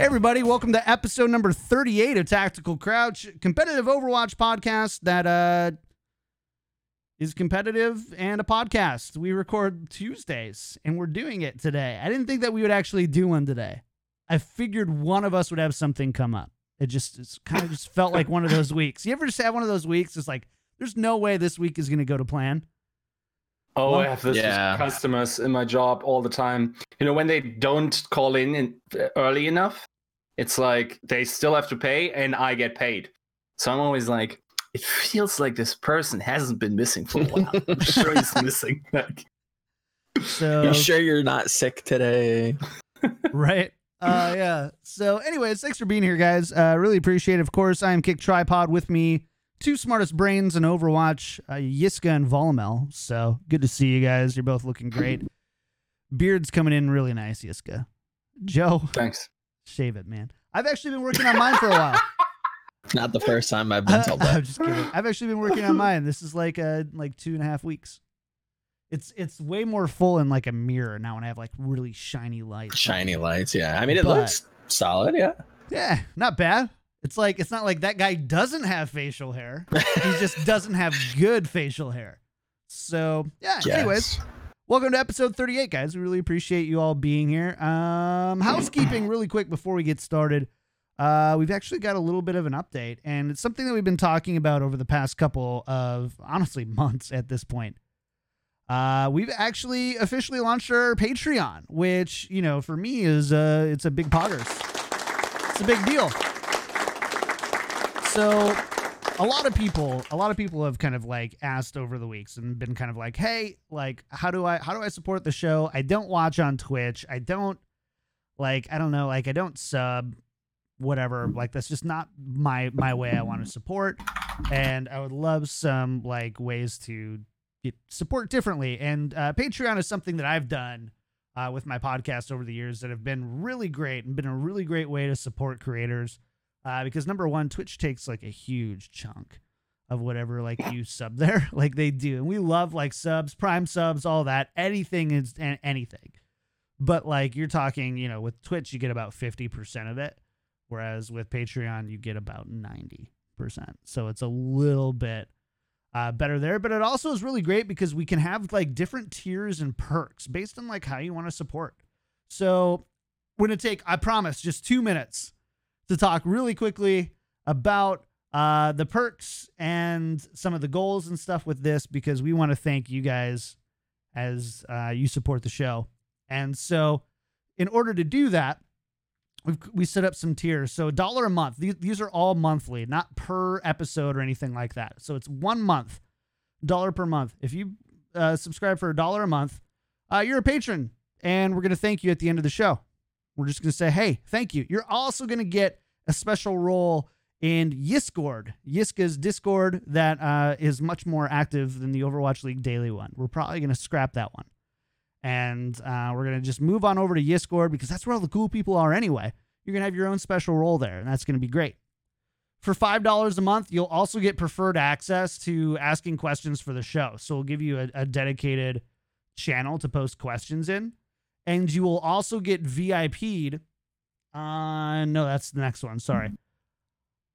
Hey everybody, welcome to episode number 38 of Tactical Crouch, competitive Overwatch podcast that is competitive and a podcast. We record Tuesdays and we're doing it today. I didn't think that we would actually do one today. I figured one of us would have something come up. It's kind of just felt like one of those weeks. You ever just have one of those weeks? It's like, there's no way this week is going to go to plan. Oh, I have this with customers in my job all the time. You know, when they don't call in early enough, it's like they still have to pay and I get paid. So I'm always like, it feels like this person hasn't been missing for a while. I'm sure he's missing. So, you sure you're not sick today? Right. Yeah. So anyways, thanks for being here, guys. Really appreciate it. Of course, I am Kick Tripod. With me, two smartest brains in Overwatch, Yiska and Volumel. So good to see you guys. You're both looking great. Beard's coming in really nice, Yiska. Joe. Thanks. Shave it, man. I've actually been working on mine for a while. Not the first time I've been told that. I'm just kidding. I've actually been working on mine. This is like 2.5 weeks. It's way more full in like a mirror now when I have like really shiny lights. Shiny lights, yeah. I mean, it looks solid, yeah. Yeah, not bad. It's not like that guy doesn't have facial hair. He just doesn't have good facial hair. So, yeah. Yes. Anyways, welcome to episode 38, guys. We really appreciate you all being here. Housekeeping really quick before we get started. We've actually got a little bit of an update, and it's something that we've been talking about over the past couple of, honestly, months at this point. We've actually officially launched our Patreon, which, you know, for me is it's a big poggers. It's a big deal. So a lot of people have kind of like asked over the weeks and been kind of like, hey, like, how do I support the show? I don't watch on Twitch. I don't sub, whatever. Like, that's just not my way I want to support. And I would love some like ways to support differently. And Patreon is something that I've done with my podcast over the years that have been really great and been a really great way to support creators. Because number one, Twitch takes like a huge chunk of whatever like you sub there, like they do, and we love like subs, prime subs, all that, anything. But like you're talking, you know, with Twitch you get about 50% of it, whereas with Patreon you get about 90%. So it's a little bit better there, but it also is really great because we can have like different tiers and perks based on like how you want to support. So we're gonna take, I promise, just 2 minutes to talk really quickly about the perks and some of the goals and stuff with this, because we want to thank you guys as you support the show. And so in order to do that, we set up some tiers. So $1 a month, these are all monthly, not per episode or anything like that. So it's 1 month, $1 per month. If you subscribe for $1 a month, you're a patron and we're going to thank you at the end of the show. We're just going to say, hey, thank you. You're also going to get a special role in Yiscord, Yiska's Discord, that is much more active than the Overwatch League daily one. We're probably going to scrap that one. And we're going to just move on over to Yiscord because that's where all the cool people are anyway. You're going to have your own special role there, and that's going to be great. For $5 a month, you'll also get preferred access to asking questions for the show. So we'll give you a dedicated channel to post questions in. And you will also get VIP'd. No, that's the next one. Sorry.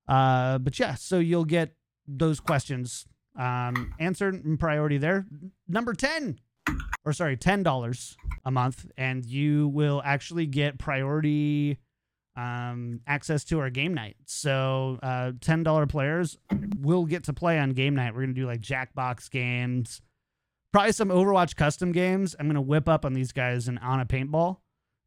But yeah, so you'll get those questions answered in priority there. Number 10, or sorry, $10 a month. And you will actually get priority access to our game night. So $10 players will get to play on game night. We're going to do like Jackbox games. Probably some Overwatch custom games. I'm going to whip up on these guys and on a paintball.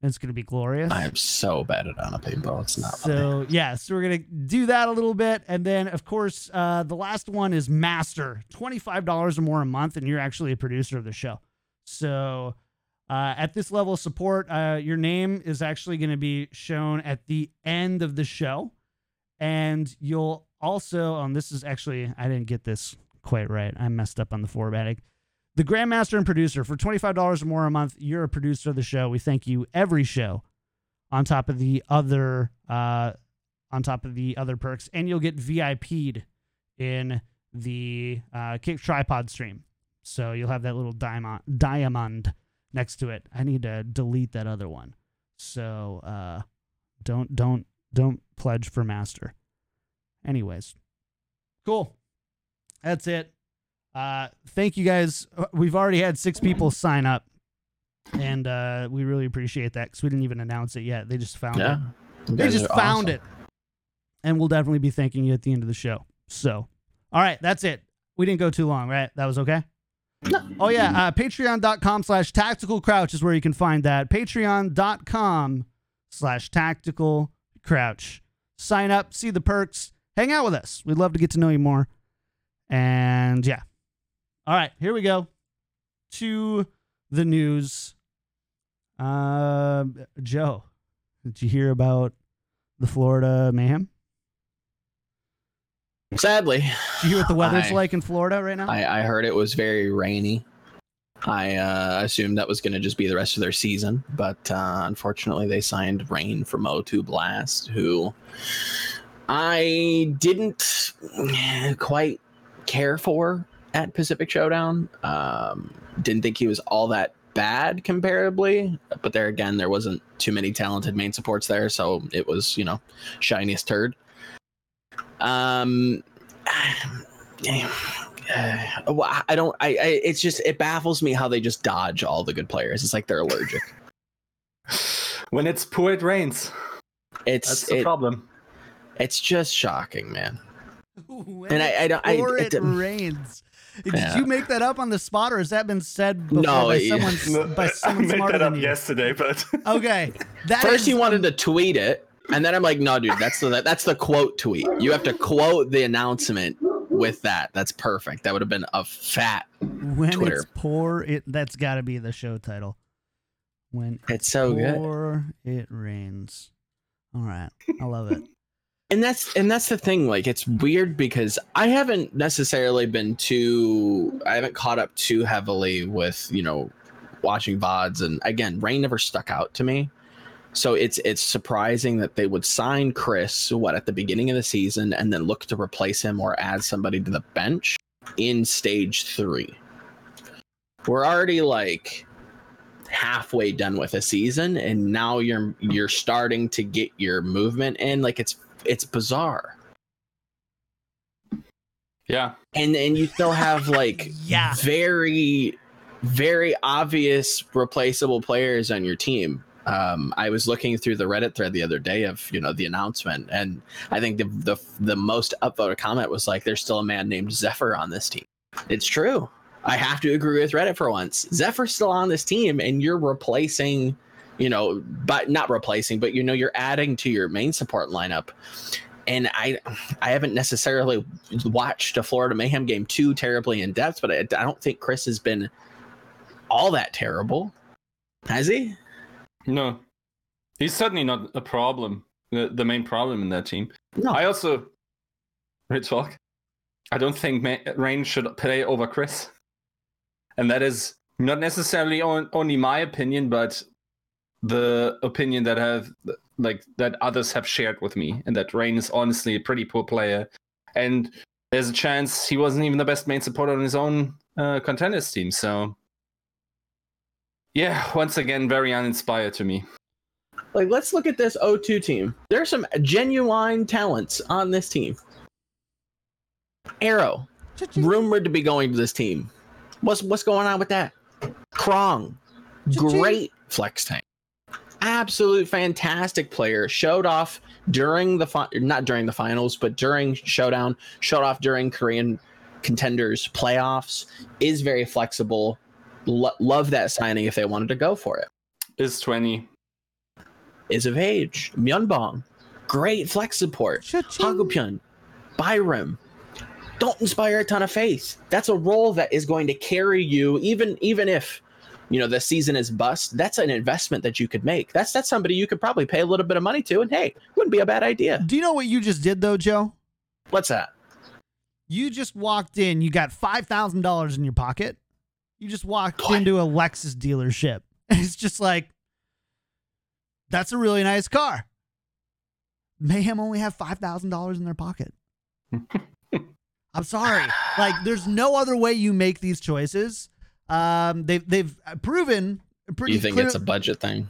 It's going to be glorious. I am so bad at on a paintball. It's not so funny. Yeah, so we're going to do that a little bit. And then, of course, the last one is Master. $25 or more a month, and you're actually a producer of the show. So at this level of support, your name is actually going to be shown at the end of the show. And you'll also, this is actually, I didn't get this quite right. I messed up on the formatting. The Grandmaster and Producer, for $25 or more a month, you're a producer of the show. We thank you every show on top of the other perks. And you'll get VIP'd in the Kick Tripod stream. So you'll have that little diamond next to it. I need to delete that other one. So Don't pledge for master. Anyways, cool. That's it. Thank you guys. We've already had 6 people sign up, and we really appreciate that because we didn't even announce it yet. They just found it. They just found it. And we'll definitely be thanking you at the end of the show. So, all right, that's it. We didn't go too long, right? That was okay? No. Oh, yeah. Patreon.com/Tactical Crouch is where you can find that. Patreon.com/Tactical Crouch. Sign up, see the perks, hang out with us. We'd love to get to know you more. And yeah. All right, here we go. To the news. Joe, did you hear about the Florida Mayhem? Sadly. Do you hear what the weather's like in Florida right now? I heard it was very rainy. I assumed that was going to just be the rest of their season, but unfortunately they signed Rain from O2 Blast, who I didn't quite care for at Pacific Showdown. Didn't think he was all that bad comparably, but there again, there wasn't too many talented main supports there, so it was, you know, shiniest turd. It baffles me how they just dodge all the good players. It's like they're allergic. When it's poor, it rains. That's the problem. It's just shocking, man. When it rains. Did you make that up on the spot, or has that been said before by someone smarter than you? I made that up yesterday, but okay. First, he wanted to tweet it. And then I'm like, no, dude, that's the quote tweet. You have to quote the announcement with that. That's perfect. That would have been a fat when Twitter. It's poor, that's got to be the show title. When it's so poor, good. It rains. All right, I love it. And that's the thing. Like, it's weird because I haven't necessarily I haven't caught up too heavily with, you know, watching VODs. And again, Rain never stuck out to me. So it's surprising that they would sign Chris, at the beginning of the season, and then look to replace him or add somebody to the bench in stage 3. We're already like halfway done with a season, and now you're starting to get your movement in. Like it's bizarre. Yeah. And you still have like very, very obvious replaceable players on your team. I was looking through the Reddit thread the other day of, you know, the announcement, and I think the most upvoted comment was like, "There's still a man named Zephyr on this team." It's true. I have to agree with Reddit for once. Zephyr's still on this team, and you're replacing, you know, but not replacing, but you know, you're adding to your main support lineup. And I haven't necessarily watched a Florida Mayhem game too terribly in depth, but I don't think Chris has been all that terrible, has he? No, he's certainly not a problem. The main problem in that team. No. I also, Rich Hawk, I don't think Rain should play over Chris, and that is not necessarily only my opinion, but the opinion that others have shared with me, and that Rain is honestly a pretty poor player, and there's a chance he wasn't even the best main supporter on his own contenders team. So. Yeah, once again, very uninspired to me. Like, let's look at this O2 team. There's some genuine talents on this team. Arrow, rumored to be going to this team. What's going on with that? Krong, great flex tank. Absolute fantastic player. Showed off during during Showdown. Showed off during Korean Contenders playoffs. Is very flexible. Love that signing if they wanted to go for it. Is 20. Is of age. Myunbong. Great flex support. Hagupyeon. Byram. Don't inspire a ton of faith. That's a role that is going to carry you even if, you know, the season is bust. That's an investment that you could make. That's somebody you could probably pay a little bit of money to, and hey, wouldn't be a bad idea. Do you know what you just did though, Joe? What's that? You just walked in. You got $5,000 in your pocket. You just walked into a Lexus dealership. It's just like, that's a really nice car. Mayhem only have $5,000 in their pocket. I'm sorry. Like, there's no other way you make these choices. They've proven pretty. You think it's a budget thing?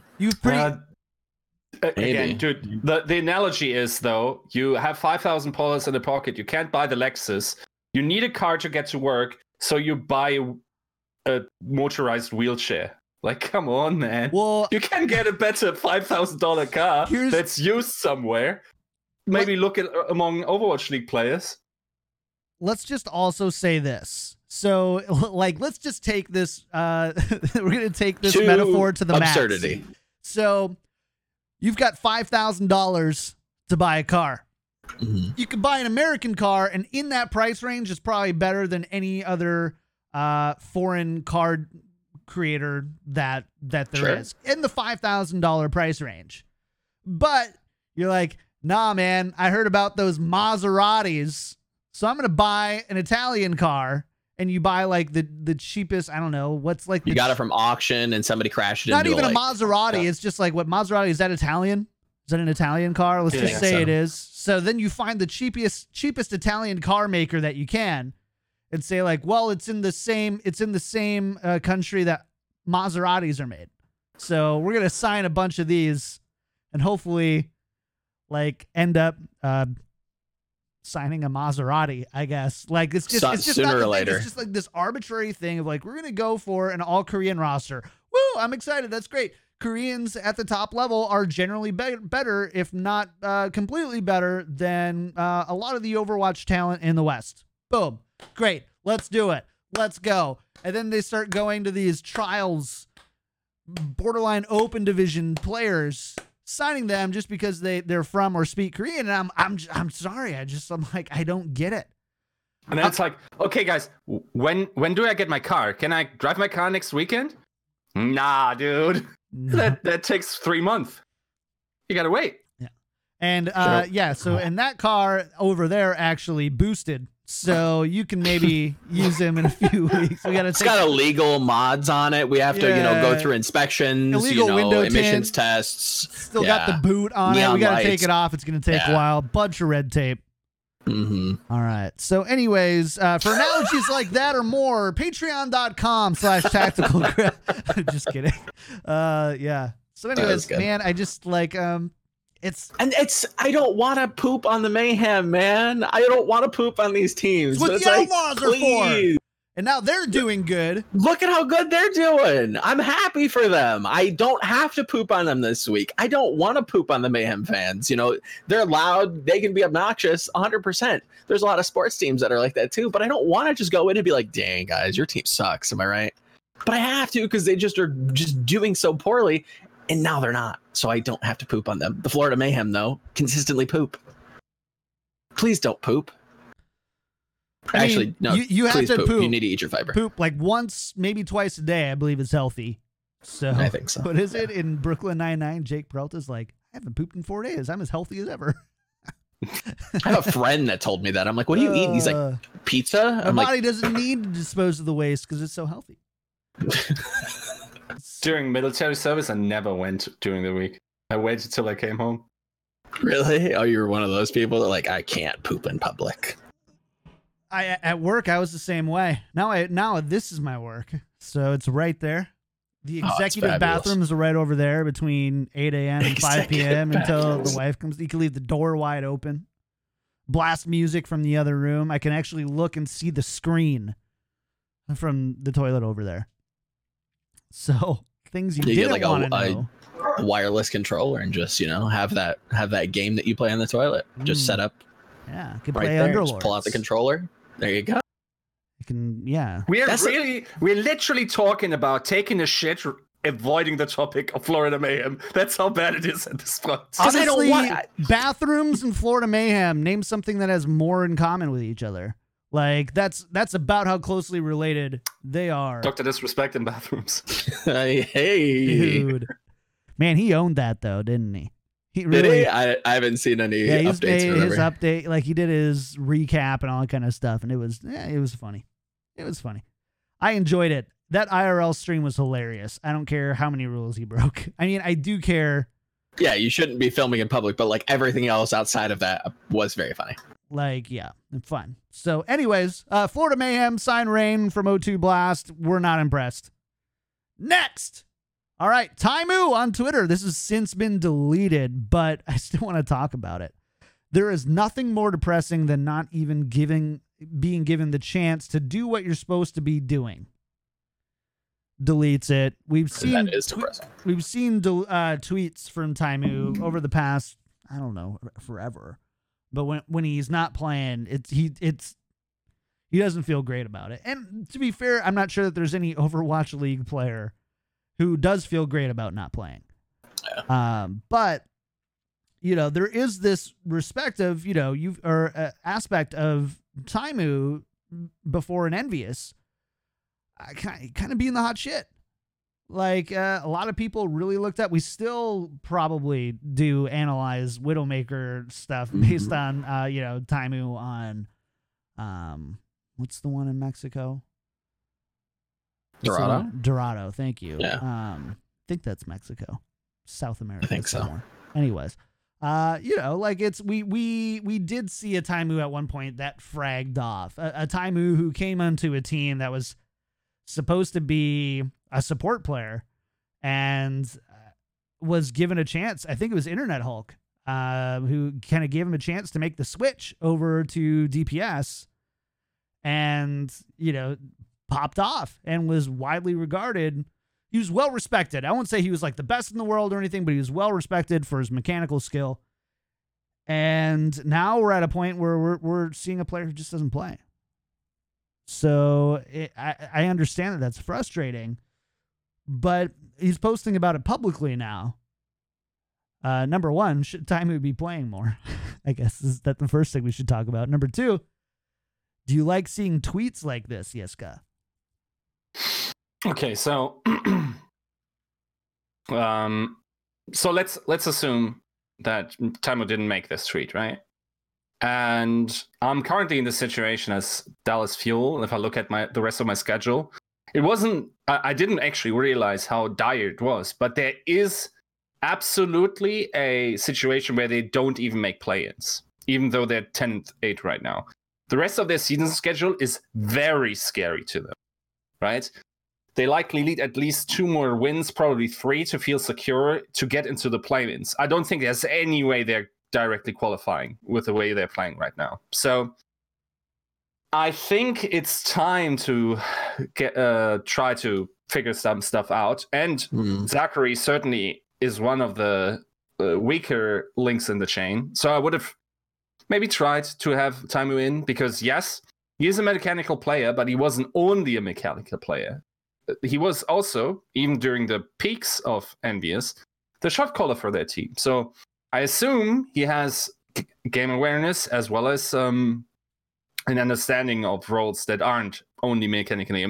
Again, dude, the analogy is, though, you have $5,000 in the pocket. You can't buy the Lexus. You need a car to get to work, so you buy a motorized wheelchair. Like, come on, man. Well, you can get a better $5,000 car that's used somewhere. Maybe look at among Overwatch League players. Let's just also say this. So, like, let's just take this. We're going to take this metaphor to the absurdity. Max. So, you've got $5,000 to buy a car. Mm-hmm. You can buy an American car, and in that price range, it's probably better than any other foreign car creator that there is in the $5,000 price range. But you're like, nah, man, I heard about those Maseratis, so I'm gonna buy an Italian car. And you buy like the cheapest, I don't know, what's like you got it from auction and somebody crashed it. Not even a Maserati. Yeah. It's just like, what Maserati is that Italian? Is that an Italian car? Let's just say it is. So then you find the cheapest Italian car maker that you can, and say like, well, it's in the same country that Maseratis are made. So we're gonna sign a bunch of these, and hopefully, like, end up signing a Maserati, I guess. Like, it's just sooner or later. It's just like this arbitrary thing of like, we're gonna go for an all Korean roster. Woo! I'm excited. That's great. Koreans at the top level are generally better, if not completely better, than a lot of the Overwatch talent in the West. Boom. Great. Let's do it. Let's go. And then they start going to these trials, borderline open division players, signing them just because they're from or speak Korean. And I'm sorry. I'm like, I don't get it. And then it's like, okay, guys, when do I get my car? Can I drive my car next weekend? Nah, dude. No. That takes 3 months. You gotta wait. Yeah. And and that car over there actually boosted. So you can maybe use them in a few weeks. It's got illegal mods on it. We have to, go through inspections, window emissions tests. Still got the boot on Neon it. We got to take it off. It's going to take a while. Bunch of red tape. Mm-hmm. All right. So anyways, for analogies like that or more, patreon.com/tactical. Just kidding. Yeah. So anyways, man, I just like, I don't want to poop on the Mayhem, man. I don't want to poop on these teams. What the Outlaws are for. And now they're doing good. Look at how good they're doing. I'm happy for them. I don't have to poop on them this week. I don't want to poop on the Mayhem fans. You know, they're loud. They can be obnoxious 100%. There's a lot of sports teams that are like that too, but I don't want to just go in and be like, dang, guys, your team sucks. Am I right? But I have to, because they just are just doing so poorly. And now they're not, so I don't have to poop on them. The Florida Mayhem, though, consistently poop. Please don't poop. No. You have to poop. You need to eat your fiber. Poop like once, maybe twice a day, I believe, is healthy. So I think so. But is it in Brooklyn Nine-Nine? Jake Peralta's like, I haven't pooped in 4 days. I'm as healthy as ever. I have a friend that told me that. I'm like, what do you eat? And he's like, pizza. My body doesn't need to dispose of the waste because it's so healthy. During military service, I never went during the week. I waited till I came home. Really? Oh, you were one of those people that like, I can't poop in public. At work, I was the same way. Now this is my work. So it's right there. The executive bathrooms are right over there between 8 a.m. and 5 p.m. until the wife comes. You can leave the door wide open. Blast music from the other room. I can actually look and see the screen from the toilet over there. So things you didn't want to know. A wireless controller and just have that game that you play on the toilet just set up. Yeah, you can play Underlords. Just pull out the controller. There you go. You can we're literally talking about taking a shit, avoiding the topic of Florida Mayhem. That's how bad it is at this point. Honestly, bathrooms and Florida Mayhem. Name something that has more in common with each other. Like that's about how closely related they are. Dr. Disrespect in bathrooms. Hey, dude, man, he owned that though, didn't he? Did he? I haven't seen any updates. His update, like he did his recap and all that kind of stuff, and it was funny. It was funny. I enjoyed it. That IRL stream was hilarious. I don't care how many rules he broke. I mean, I do care. Yeah, you shouldn't be filming in public, but like everything else outside of that was very funny. Like, yeah, fun. So anyways, Florida Mayhem, sign Rain from O2 Blast. We're not impressed. Next, All right, Taimou on Twitter. This has since been deleted, but I still want to talk about it. There is nothing more depressing than not even being given the chance to do what you're supposed to be doing. Deletes it. We've seen that is depressing. We've seen tweets from Taimou over the past, I don't know, forever. But when he's not playing, he doesn't feel great about it. And to be fair, I'm not sure that there's any Overwatch League player who does feel great about not playing. Yeah. But you know, there is this respect of, you know, aspect of Taimou before an EnVyUs kind of being the hot shit. Like a lot of people really looked at. We still probably do analyze Widowmaker stuff based on you know, Taimou on what's the one in Mexico? Dorado. Thank you. Yeah. I think that's Mexico, South America. I think somewhere. So. Anyways, you know, like it's we did see a Taimou at one point that fragged off a Taimou who came onto a team that was supposed to be a support player and was given a chance. I think it was Internet Hulk who kind of gave him a chance to make the switch over to DPS and, you know, popped off and was widely regarded. He was well respected. I won't say he was like the best in the world or anything, but he was well respected for his mechanical skill. And now we're at a point where we're seeing a player who just doesn't play. So I understand that that's frustrating, but he's posting about it publicly now. Number one, should Taimou be playing more? I guess is that the first thing we should talk about. Number two, do you like seeing tweets like this, Yiska? Okay, so so let's assume that Taimou didn't make this tweet, right? And I'm currently in the situation as Dallas Fuel. If I look at the rest of my schedule, it wasn't. I didn't actually realize how dire it was, but there is absolutely a situation where they don't even make play-ins, even though they're 10-8 right now. The rest of their season schedule is very scary to them, right? They likely need at least 2 more wins, probably 3, to feel secure to get into the play-ins. I don't think there's any way they're directly qualifying with the way they're playing right now. So I think it's time to get try to figure some stuff out. And Zachary certainly is one of the weaker links in the chain. So I would have maybe tried to have Taimou in because, yes, he is a mechanical player, but he wasn't only a mechanical player. He was also, even during the peaks of EnVyUs, the shot caller for their team. So I assume he has game awareness as well as an understanding of roles that aren't only mechanically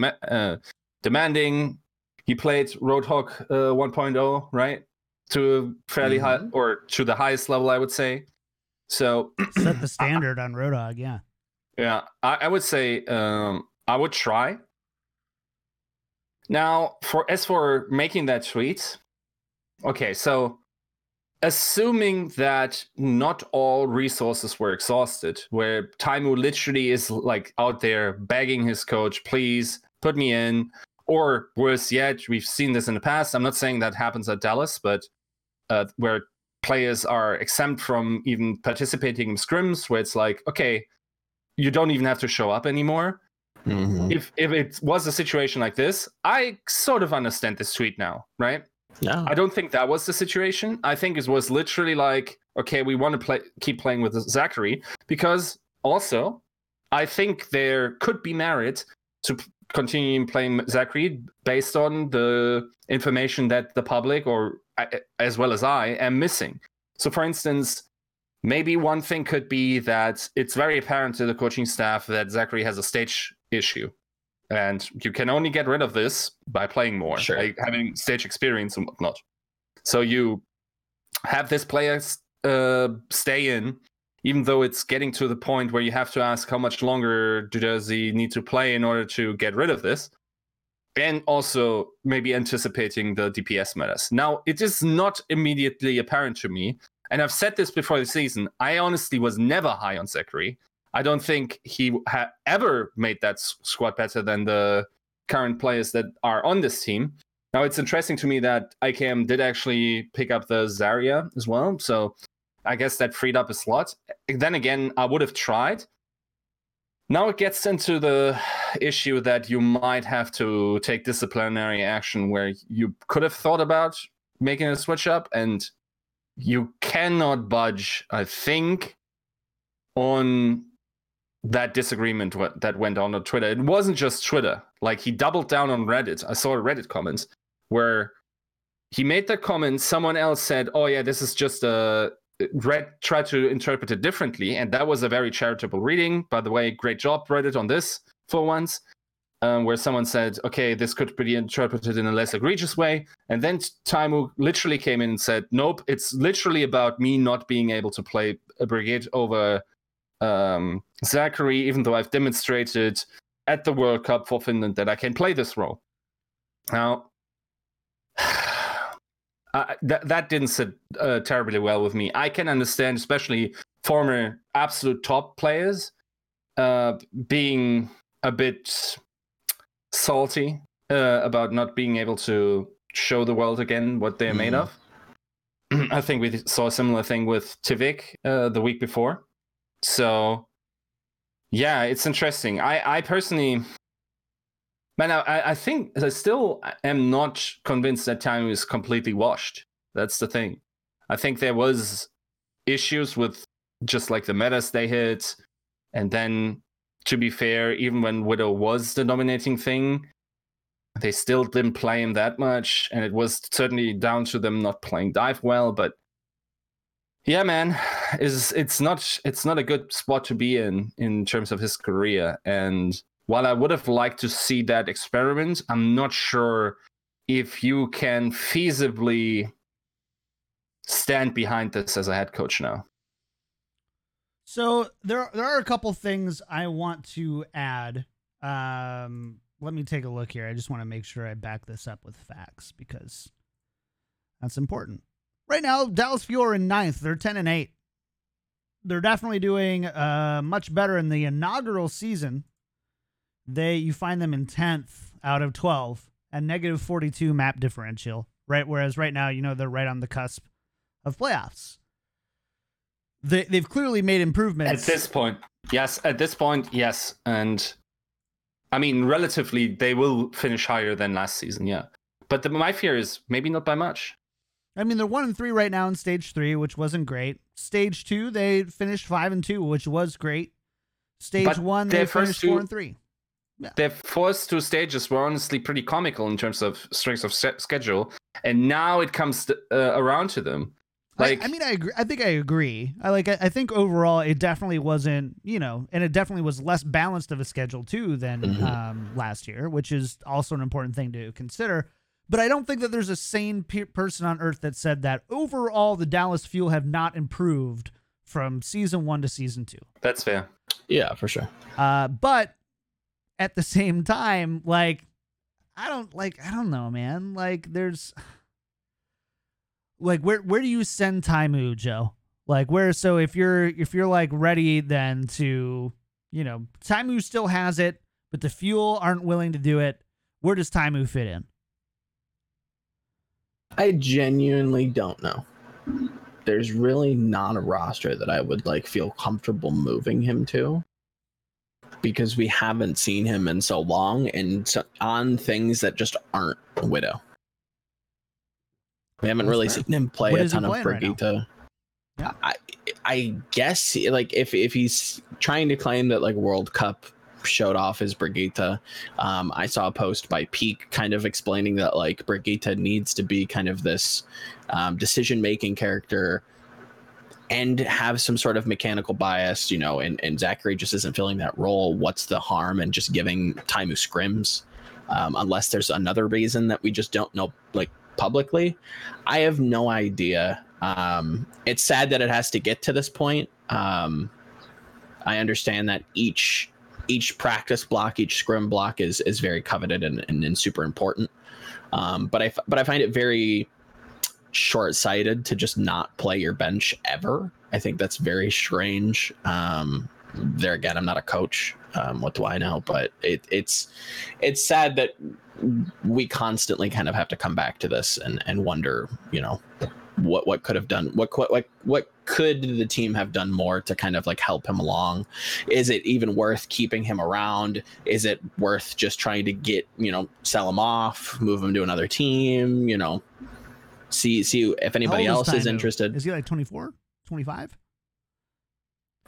demanding. He played Roadhog 1.0, right? To fairly high, or to the highest level, I would say. So set the standard on Roadhog, yeah. Yeah, I would say I would try. Now, as for making that tweet, okay, so assuming that not all resources were exhausted, where Taimou literally is like out there begging his coach, please put me in, or worse yet, we've seen this in the past. I'm not saying that happens at Dallas, but where players are exempt from even participating in scrims, where it's like, okay, you don't even have to show up anymore. Mm-hmm. If it was a situation like this, I sort of understand this tweet now, right? Yeah. I don't think that was the situation. I think it was literally like, okay, we want to keep playing with Zachary because also I think there could be merit to continuing playing Zachary based on the information that the public or as well as I am missing. So for instance, maybe one thing could be that it's very apparent to the coaching staff that Zachary has a stage issue. And you can only get rid of this by playing more, sure, like having stage experience and whatnot. So you have this player stay in, even though it's getting to the point where you have to ask how much longer does he need to play in order to get rid of this. And also maybe anticipating the DPS matters. Now, it is not immediately apparent to me. And I've said this before the season. I honestly was never high on Zachary. I don't think he ever made that squad better than the current players that are on this team. Now, it's interesting to me that IKM did actually pick up the Zarya as well, so I guess that freed up a slot. Then again, I would have tried. Now it gets into the issue that you might have to take disciplinary action where you could have thought about making a switch up, and you cannot budge, I think, on that disagreement that went on Twitter. It wasn't just Twitter. Like, he doubled down on Reddit. I saw Reddit comments where he made the comment, someone else said, oh yeah, this is just a... Reddit tried to interpret it differently, and that was a very charitable reading. By the way, great job, Reddit, on this for once, where someone said, okay, this could be interpreted in a less egregious way. And then Taimou literally came in and said, nope, it's literally about me not being able to play a Brigitte over Zachary, even though I've demonstrated at the World Cup for Finland that I can play this role. Now, that didn't sit terribly well with me. I can understand, especially former absolute top players, being a bit salty about not being able to show the world again what they're made of. I think we saw a similar thing with Tivik the week before. So, yeah, it's interesting. I personally... Man, I think I still am not convinced that Taimou is completely washed. That's the thing. I think there was issues with just like the metas they hit. And then, to be fair, even when Widow was the dominating thing, they still didn't play him that much. And it was certainly down to them not playing dive well. But yeah, man, it's not a good spot to be in terms of his career. And while I would have liked to see that experiment, I'm not sure if you can feasibly stand behind this as a head coach now. So there are a couple things I want to add. Let me take a look here. I just want to make sure I back this up with facts because that's important. Right now, Dallas Fuel are in 9th. They're 10-8. They're definitely doing much better in the inaugural season. You find them in 10th out of 12 and negative 42 map differential, right? Whereas right now, they're right on the cusp of playoffs. They've clearly made improvements. At this point, yes. And I mean, relatively, they will finish higher than last season, yeah. But my fear is maybe not by much. I mean, they're 1-3 right now in stage 3, which wasn't great. Stage 2, they finished 5-2, which was great. Stage 1, they finished 4-3. Yeah. Their first two stages were honestly pretty comical in terms of strength of schedule, and now it comes around to them. Like, I mean, I agree. I think overall, it definitely wasn't, and it definitely was less balanced of a schedule too than last year, which is also an important thing to consider. But I don't think that there's a sane person on earth that said that overall the Dallas Fuel have not improved from season 1 to season 2. That's fair. Yeah, for sure. But at the same time, I don't know, man. Where do you send Taimou, Joe? So if you're ready then to, Taimou still has it, but the Fuel aren't willing to do it. Where does Taimou fit in? I genuinely don't know. There's really not a roster that I would feel comfortable moving him to, because we haven't seen him in so long and on things that just aren't Widow. We haven't really seen him play a ton of Brigitte. Right, yeah. I guess if he's trying to claim that World Cup showed off his Brigitte, I saw a post by Peak kind of explaining that Brigitte needs to be kind of this decision-making character and have some sort of mechanical bias, and Zachary just isn't filling that role. What's the harm in just giving Taimou scrims? Unless there's another reason that we just don't know, publicly. I have no idea. It's sad that it has to get to this point. I understand that each practice block, each scrim block is very coveted and super important. But I find it very short-sighted to just not play your bench ever. I think that's very strange. there again, I'm not a coach. What do I know? But it's sad that we constantly kind of have to come back to this and wonder, you know, what could have done, what could the team have done more to kind of like help him along? Is it even worth keeping him around? Is it worth just trying to get, you know, sell him off, move him to another team, you know, see if anybody else is interested. Is he like 24, 25?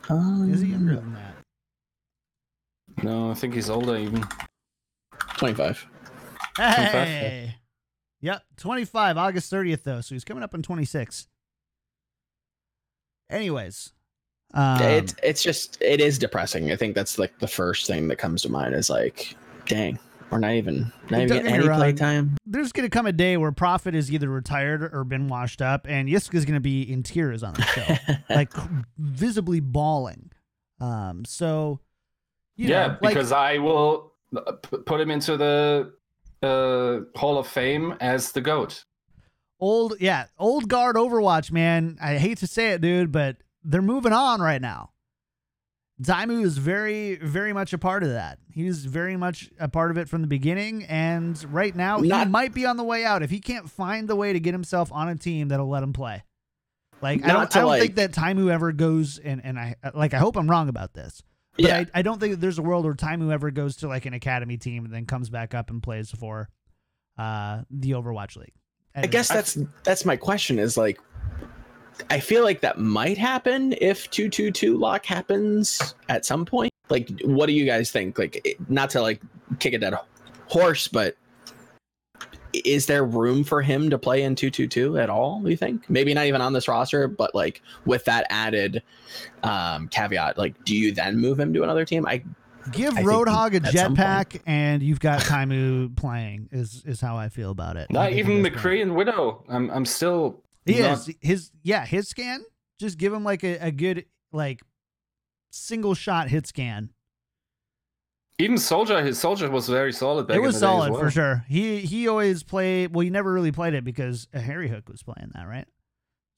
Is he younger than that? No, I think he's older even. 25. Hey! 25. Yep, 25, August 30th, though, so he's coming up on 26. Anyways. It's just, it is depressing. I think that's, like, the first thing that comes to mind is, like, dang, we're not even getting any play time. There's going to come a day where Prophet is either retired or been washed up, and Yiska is going to be in tears on the show. Like, visibly bawling. So, you know, because I will put him into the... Hall of Fame as the GOAT. Old guard Overwatch, man. I hate to say it, dude, but they're moving on right now. Taimou is very, very much a part of that. He's very much a part of it from the beginning, and right now he might be on the way out if he can't find the way to get himself on a team that'll let him play. Like I don't think that Taimou ever goes and I like I hope I'm wrong about this. But yeah. I don't think there's a world where Taimou ever goes to like an academy team and then comes back up and plays for the Overwatch League. I guess that's my question is like, I feel like that might happen if 222 lock happens at some point. Like, what do you guys think? Like, not to like kick a dead horse, but is there room for him to play in 222 at all? You think maybe not even on this roster, but like with that added caveat, like do you then move him to another team? I give Roadhog a jetpack and you've got Taimou playing is how I feel about it. Not even McCree and Widow. I'm still. His scan. Just give him like a good like single shot hit scan. Even Soldier, his Soldier was very solid back in the day. It was solid for sure. He always played, well, he never really played it because Harry Hook was playing that, right?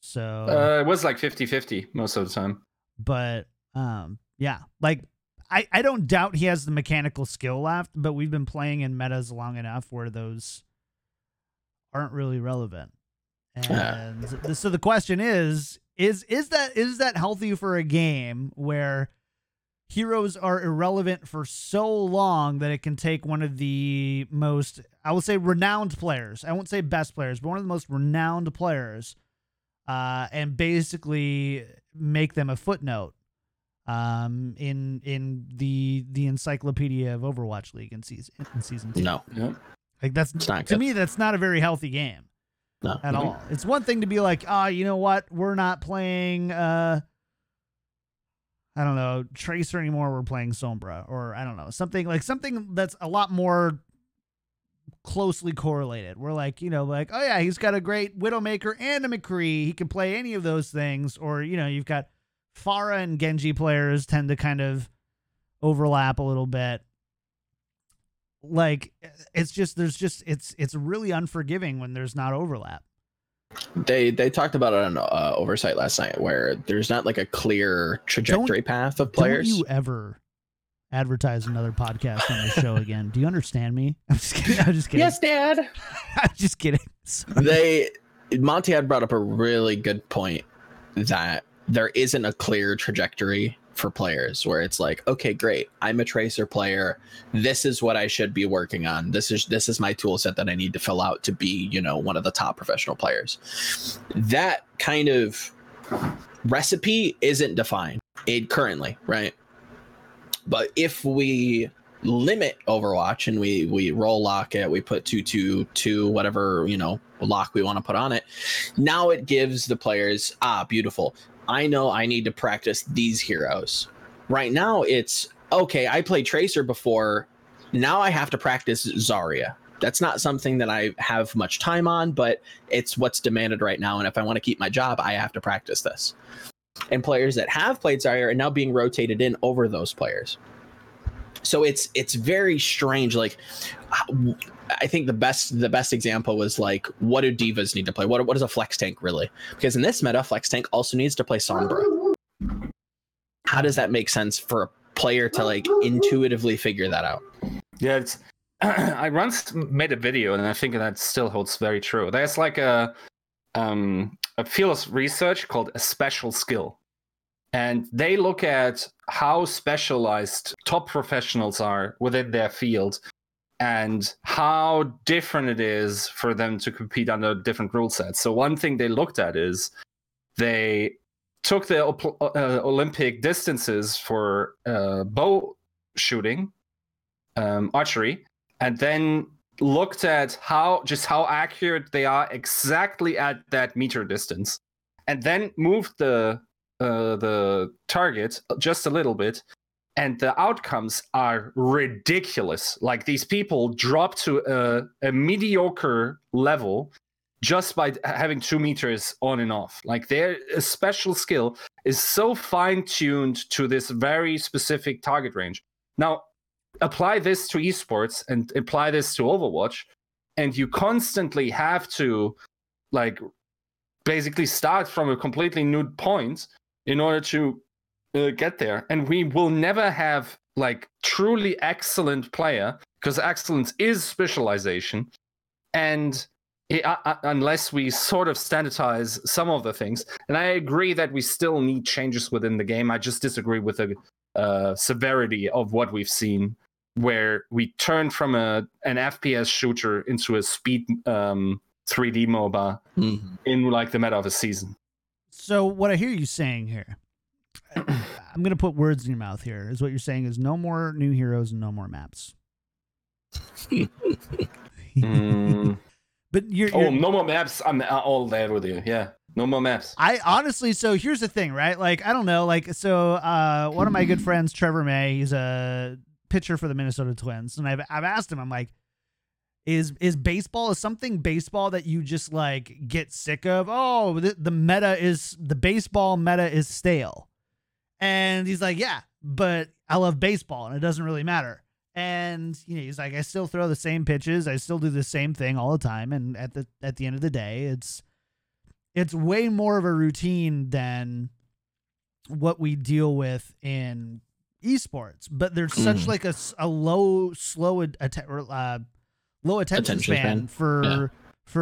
So it was like 50-50 most of the time. But yeah, like I don't doubt he has the mechanical skill left, but we've been playing in metas long enough where those aren't really relevant. And so the question is that healthy for a game where heroes are irrelevant for so long that it can take one of the most, I will say, renowned players. I won't say best players, but one of the most renowned players and basically make them a footnote in the encyclopedia of Overwatch League in season two. No. Yeah. Like that's not a very healthy game at all. It's one thing to be like, you know what? We're not playing... I don't know, Tracer anymore, we're playing Sombra, or I don't know, something that's a lot more closely correlated. We're like, you know, like, oh yeah, he's got a great Widowmaker and a McCree. He can play any of those things. Or, you know, you've got Farah and Genji players tend to kind of overlap a little bit. Like, it's just, it's really unforgiving when there's not overlap. They talked about it on Oversight last night, where there's not like a clear trajectory path of players. Don't you ever advertise another podcast on the show again? Do you understand me? I'm just kidding. Yes, Dad. I'm just kidding. Sorry. Monty had brought up a really good point that there isn't a clear trajectory for players where it's like, okay, great, I'm a Tracer player. This is what I should be working on. This is my tool set that I need to fill out to be, you know, one of the top professional players. That kind of recipe isn't defined currently, right? But if we limit Overwatch and we roll lock it, we put 222, whatever, you know, lock we want to put on it, now it gives the players, beautiful. I know I need to practice these heroes. Right now it's, okay, I played Tracer before. Now I have to practice Zarya. That's not something that I have much time on, but it's what's demanded right now. And if I want to keep my job, I have to practice this. And players that have played Zarya are now being rotated in over those players. So it's very strange. Like, I think the best example was like, what do divas need to play? What is a flex tank really? Because in this meta, flex tank also needs to play Sombra. how does that make sense for a player to like intuitively figure that out? Yeah, it's I once made a video, and I think that still holds very true. There's like a field of research called a special skill. And they look at how specialized top professionals are within their field and how different it is for them to compete under different rule sets. So one thing they looked at is they took the Olympic distances for bow shooting, archery, and then looked at how accurate they are exactly at that meter distance, and then moved the target just a little bit, and the outcomes are ridiculous. Like, these people drop to a mediocre level just by having 2 meters on and off. Like, their special skill is so fine-tuned to this very specific target range. Now, apply this to esports and apply this to Overwatch, and you constantly have to, like, basically start from a completely new point in order to get there. And we will never have, like, truly excellent player, because excellence is specialization, and unless we sort of standardize some of the things. And I agree that we still need changes within the game. I just disagree with the severity of what we've seen, where we turn from an FPS shooter into a speed 3D MOBA in like the meta of a season. So what I hear you saying here, I'm going to put words in your mouth here, is what you're saying is no more new heroes and no more maps. But you're no more maps. I'm all there with you. Yeah. No more maps. I honestly, so here's the thing, right? Like, I don't know. Like, so one of my good friends, Trevor May, he's a pitcher for the Minnesota Twins. And I've asked him, I'm like, is baseball that you just like get sick of? Oh, the baseball meta is stale. And he's like, yeah, but I love baseball and it doesn't really matter. And, you know, he's like, I still throw the same pitches. I still do the same thing all the time. And at the end of the day, it's way more of a routine than what we deal with in esports, but there's such like a low attention span for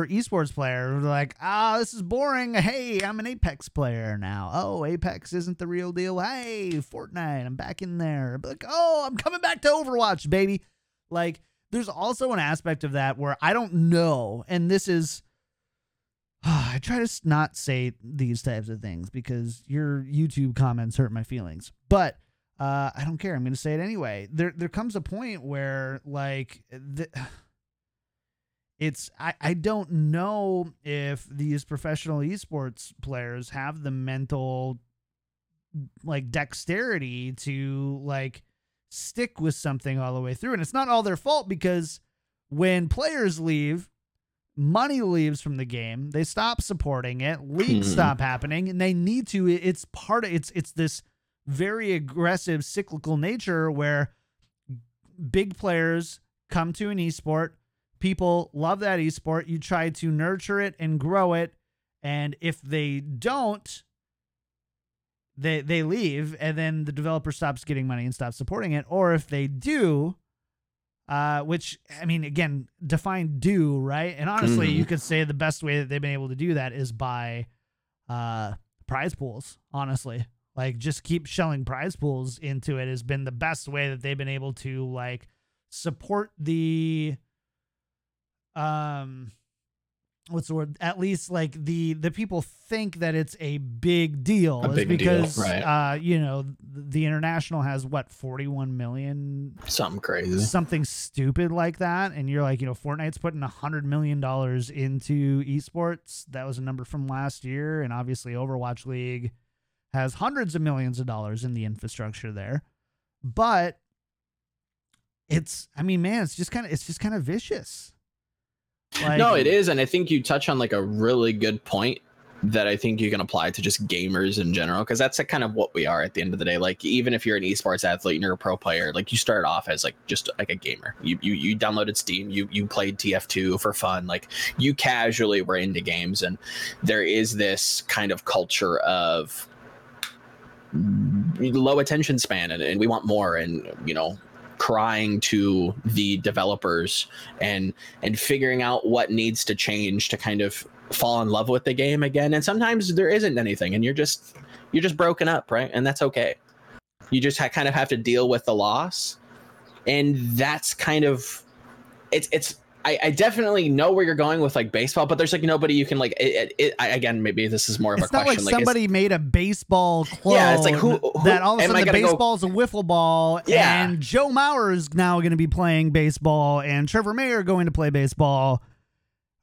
esports players. Like, this is boring. Hey, I'm an Apex player now. Oh, Apex isn't the real deal. Hey, Fortnite, I'm back in there. But like, oh, I'm coming back to Overwatch, baby. Like, there's also an aspect of that where I don't know. And this is, I try to not say these types of things because your YouTube comments hurt my feelings, but I don't care. I'm going to say it anyway. There comes a point where like I don't know if these professional esports players have the mental like dexterity to like stick with something all the way through. And it's not all their fault, because when players leave, money leaves from the game, they stop supporting it, leagues stop happening, and they need to. It's part of it's this very aggressive cyclical nature where big players come to an esport. People love that esport. You try to nurture it and grow it. And if they don't, they leave, and then the developer stops getting money and stops supporting it. Or if they do, which, I mean, again, define do, right? And honestly, you could say the best way that they've been able to do that is by prize pools, honestly. Like, just keep shelling prize pools into it has been the best way that they've been able to, like, support the... what's the word? At least like the people think that it's a big deal, because right. You know, the International has what, 41 million, something crazy, something stupid like that. And you're like, you know, Fortnite's putting $100 million into esports. That was a number from last year. And obviously Overwatch League has hundreds of millions of dollars in the infrastructure there, but it's just kind of vicious. Like, no, it is. And I think you touch on like a really good point that I think you can apply to just gamers in general, because that's kind of what we are at the end of the day. Like, even if you're an esports athlete and you're a pro player, like, you started off as like just like a gamer. You downloaded Steam, you played TF2 for fun, like, you casually were into games. And there is this kind of culture of low attention span, and we want more, and, you know, crying to the developers and figuring out what needs to change to kind of fall in love with the game again. And sometimes there isn't anything, and you're just broken up, right? And that's okay. You just kind of have to deal with the loss, and that's kind of it's. I definitely know where you're going with, like, baseball, but there's, like, nobody you can, like, again, maybe this is more of a question. It's not like somebody made a baseball clone. Yeah, it's like, who that all of a sudden the baseball's a wiffle ball, yeah, and Joe Mauer is now going to be playing baseball, and Trevor Mayer going to play baseball,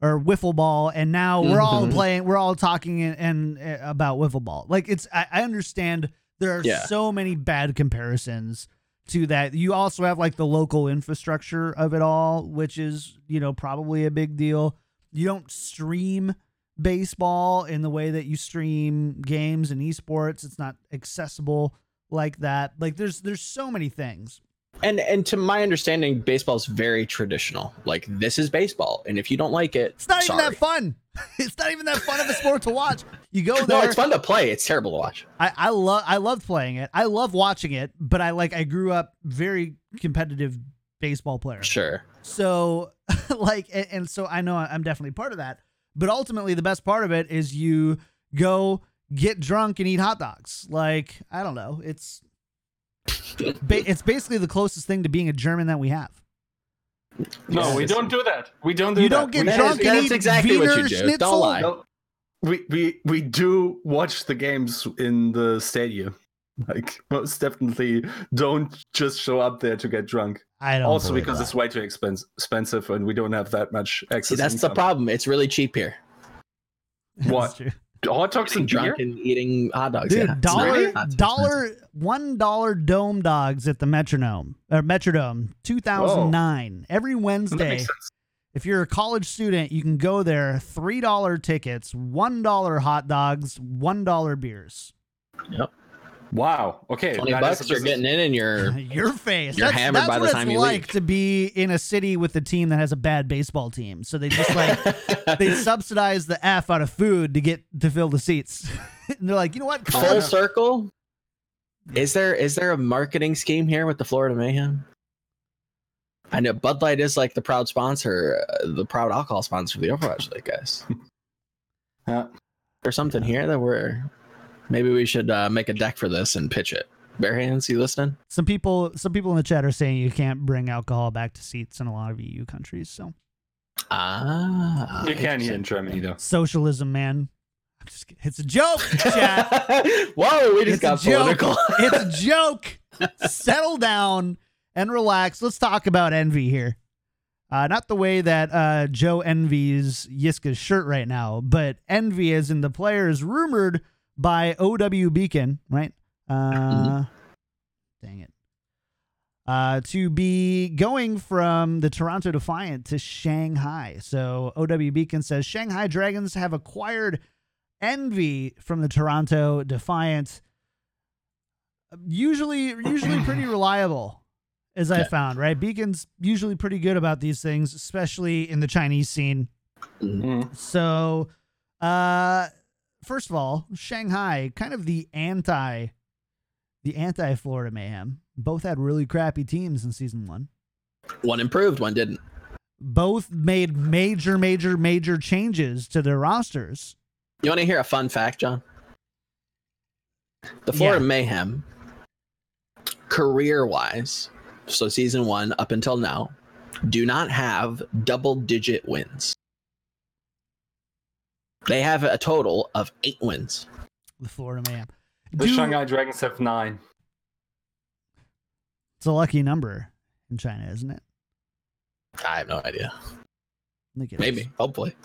or wiffle ball, and now we're all playing, we're all talking and about wiffle ball. Like, it's, I understand there are so many bad comparisons to that. You also have, like, the local infrastructure of it all, which is, you know, probably a big deal. You don't stream baseball in the way that you stream games and esports. It's not accessible like that. Like, there's so many things. And to my understanding, baseball is very traditional. Like, this is baseball, and if you don't like it, it's not even that fun. It's not even that fun of a sport to watch. You go there. No, it's fun to play. It's terrible to watch. I love playing it. I love watching it, but I grew up very competitive baseball player. Sure. So like, and so I know I'm definitely part of that, but ultimately the best part of it is you go get drunk and eat hot dogs. Like, I don't know. It's basically the closest thing to being a German that we have. No, we don't do that. We don't do that. You don't get drunk and eat Wiener Schnitzel. Don't lie. No, we do watch the games in the stadium. Like, most definitely don't just show up there to get drunk. I don't. Also, because it's way too expensive, and we don't have that much access. See, that's the problem. It's really cheap here. What? Hot dogs and drunk beer? And eating hot dogs. Dude, yeah. $1 dome dogs at the Metronome or Metrodome 2009. Whoa. Every Wednesday. If you're a college student, you can go there. $3 tickets, $1 hot dogs, $1 beers. Yep. Wow. Okay. $20 you're getting in and you're your face. You're hammered by the time you leave. That's what it's like to be in a city with a team that has a bad baseball team. So they just like they subsidize the F out of food to fill the seats. And they're like, you know what? Full circle. Is there a marketing scheme here with the Florida Mayhem? I know Bud Light is like the proud sponsor, the proud alcohol sponsor of the Overwatch League, guys. There's something here that we're. Maybe we should make a deck for this and pitch it. Bare hands, you listening? Some people in the chat are saying you can't bring alcohol back to seats in a lot of EU countries. So, you can here in Germany though. Socialism, man. I'm just kidding. It's a joke, chat. Whoa, we just got political. It's a joke. Settle down and relax. Let's talk about envy here. Not the way that Joe envies Yiska's shirt right now, but envy as in the player is rumored by OW Beacon, right? Dang it. To be going from the Toronto Defiant to Shanghai. So OW Beacon says Shanghai Dragons have acquired envy from the Toronto Defiant. Usually pretty reliable, as I found, right? Beacon's usually pretty good about these things, especially in the Chinese scene. Mm-hmm. So, first of all, Shanghai, kind of the anti Florida Mayhem. Both had really crappy teams in season one. One improved, one didn't. Both made major changes to their rosters. You want to hear a fun fact, John? The Florida Mayhem, career-wise, so season one up until now, do not have double-digit wins. They have a total of 8 wins. The Florida Mayhem. The Shanghai Dragons have 9. It's a lucky number in China, isn't it? I have no idea. Maybe. Hopefully.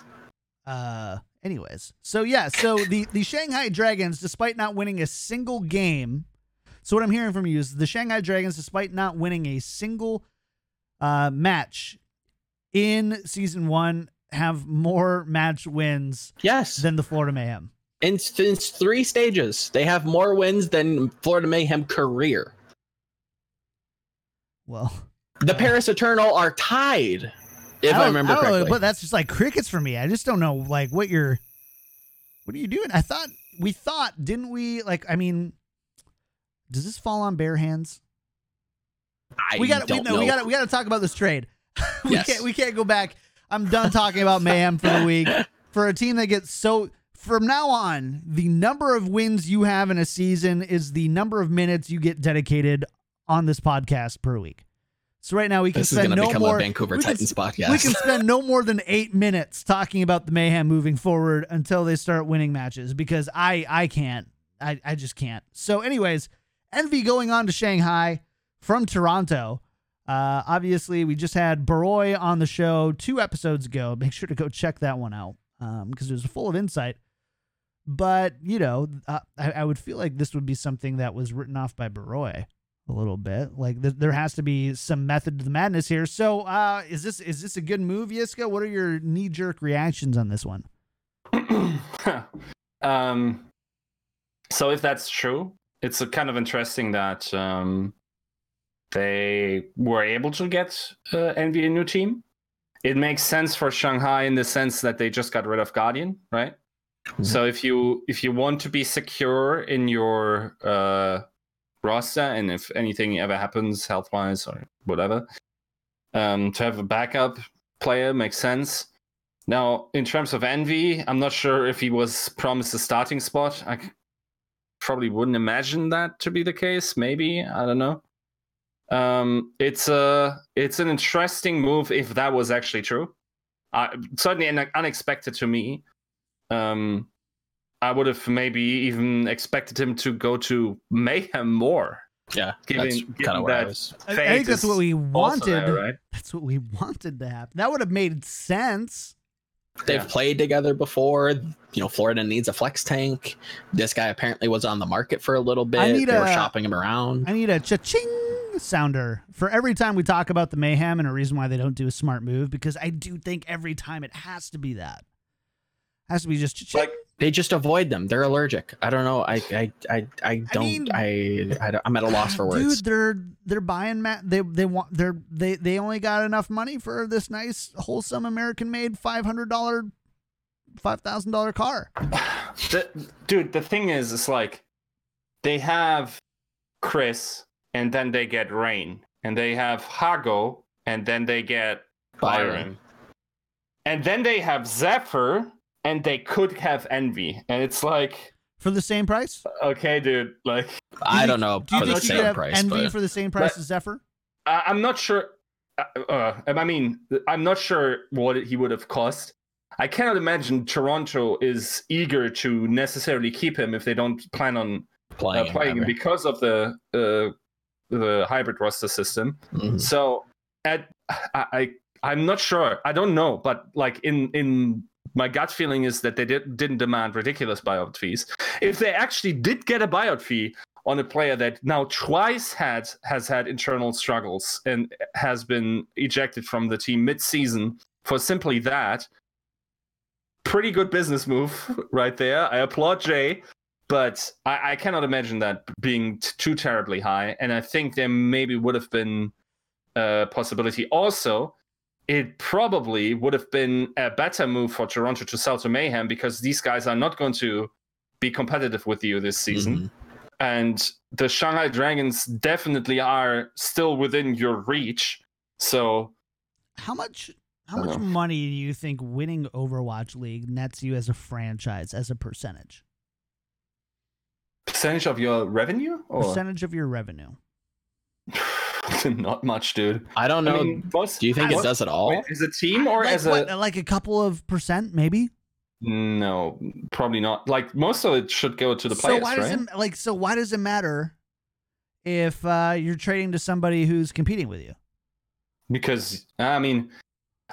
Anyways. So, yeah. So, the Shanghai Dragons, despite not winning a single game. So, what I'm hearing from you is the Shanghai Dragons, despite not winning a single match in season one, have more match wins than the Florida Mayhem. And since 3 stages, they have more wins than Florida Mayhem career. Well, the Paris Eternal are tied, if I remember correctly. But that's just like crickets for me. I just don't know, like, what are you doing? I thought, didn't we, like, I mean, Does this fall on bare hands? We gotta talk about this trade. we can't go back. I'm done talking about Mayhem for the week. For a team that gets so, from now on, the number of wins you have in a season is the number of minutes you get dedicated on this podcast per week. So right now we can spend no more. We can spend no more than 8 minutes talking about the Mayhem moving forward until they start winning matches, because I just can't. So anyways, EnVy going on to Shanghai from Toronto. Obviously we just had Baroy on the show 2 episodes ago. Make sure to go check that one out, because it was full of insight. But you know, I would feel like this would be something that was written off by Baroy a little bit. Like there has to be some method to the madness here. So is this a good move, Yiska? What are your knee-jerk reactions on this one? So if that's true, it's kind of interesting that they were able to get EnVy a new team. It makes sense for Shanghai in the sense that they just got rid of Guardian, right? Mm-hmm. So if you want to be secure in your roster, and if anything ever happens health-wise or whatever, to have a backup player makes sense. Now, in terms of EnVy, I'm not sure if he was promised a starting spot. I probably wouldn't imagine that to be the case. Maybe, I don't know. It's an interesting move if that was actually true. Certainly unexpected to me. I would have maybe even expected him to go to Mayhem more. Yeah, I think that's what we wanted. There, right? That's what we wanted to happen. That would have made sense. They've played together before. You know, Florida needs a flex tank. This guy apparently was on the market for a little bit. They were shopping him around. I need a cha-ching sounder for every time we talk about the Mayhem and a reason why they don't do a smart move, because I do think every time it has to be that. Has to be just cha-ching. Like, they just avoid them. They're allergic. I don't know. I'm at a loss for words. Dude, they're buying they only got enough money for this nice wholesome American-made $5,000 car. The thing is, it's like they have Chris and then they get Rain, and they have Hago and then they get Byron. And then they have Zephyr. And they could have EnVy, and it's like for the same price. Okay, dude. Like, I don't know for the same price. EnVy for the same price as Zephyr. I'm not sure. I mean, I'm not sure what he would have cost. I cannot imagine Toronto is eager to necessarily keep him if they don't plan on playing him because of the hybrid roster system. Mm-hmm. So, I'm not sure. I don't know, but like in my gut feeling is that they didn't demand ridiculous buyout fees. If they actually did get a buyout fee on a player that now twice has had internal struggles and has been ejected from the team mid-season for simply that, pretty good business move right there. I applaud Jay, but I cannot imagine that being too terribly high. And I think there maybe would have been a possibility also. It probably would have been a better move for Toronto to sell to Mayhem, because these guys are not going to be competitive with you this season. Mm-hmm. And the Shanghai Dragons definitely are still within your reach. So how much money do you think winning Overwatch League nets you as a franchise, as a percentage? Percentage of your revenue? Or? Percentage of your revenue. Not much, dude. I don't know. I mean, do you think it does at all? Wait, as a team or like as a couple of percent, maybe? No, probably not. Like most of it should go to the players, so why does right? So why does it matter if you're trading to somebody who's competing with you? Because I mean,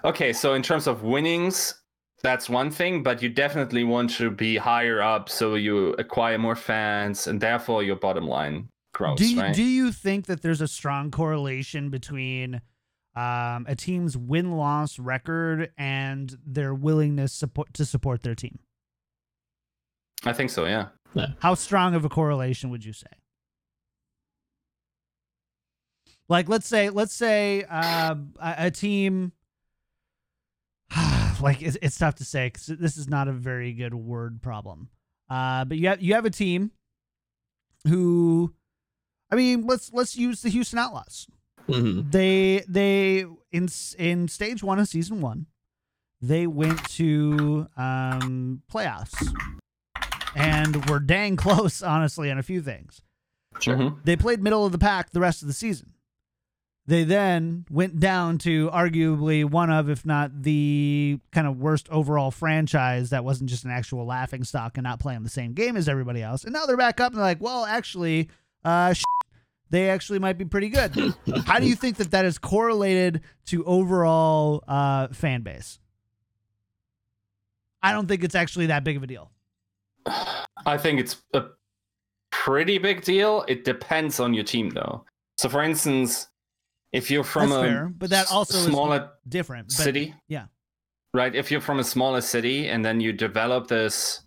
okay, so in terms of winnings, that's one thing, but you definitely want to be higher up, so you acquire more fans, and therefore your bottom line. Gross, do you think that there's a strong correlation between a team's win-loss record and their willingness to support their team? I think so, yeah. How strong of a correlation would you say? Like, let's say a team... like, it's tough to say, because this is not a very good word problem. But you have a team who... I mean, let's use the Houston Outlaws. Mm-hmm. They in stage one of season one, they went to playoffs and were dang close, honestly, on a few things. Sure. Mm-hmm. They played middle of the pack the rest of the season. They then went down to arguably one of, if not the kind of worst overall franchise that wasn't just an actual laughing stock and not playing the same game as everybody else. And now they're back up and they're like, well, actually, they actually might be pretty good. How do you think that is correlated to overall fan base? I don't think it's actually that big of a deal. I think it's a pretty big deal. It depends on your team, though. So, for instance, if you're from a smaller city, yeah, right. If you're from a smaller city and then you develop this,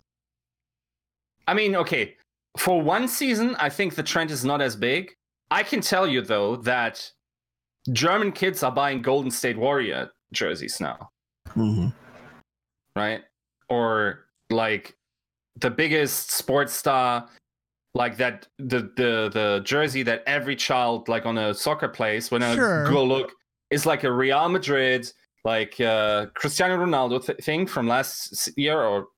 I mean, okay, for one season, I think the trend is not as big. I can tell you though that German kids are buying Golden State Warrior jerseys now, mm-hmm. right? Or like the biggest sports star. Like that, the jersey that every child like on a soccer place when I go look is like a Real Madrid like Cristiano Ronaldo thing from last year, or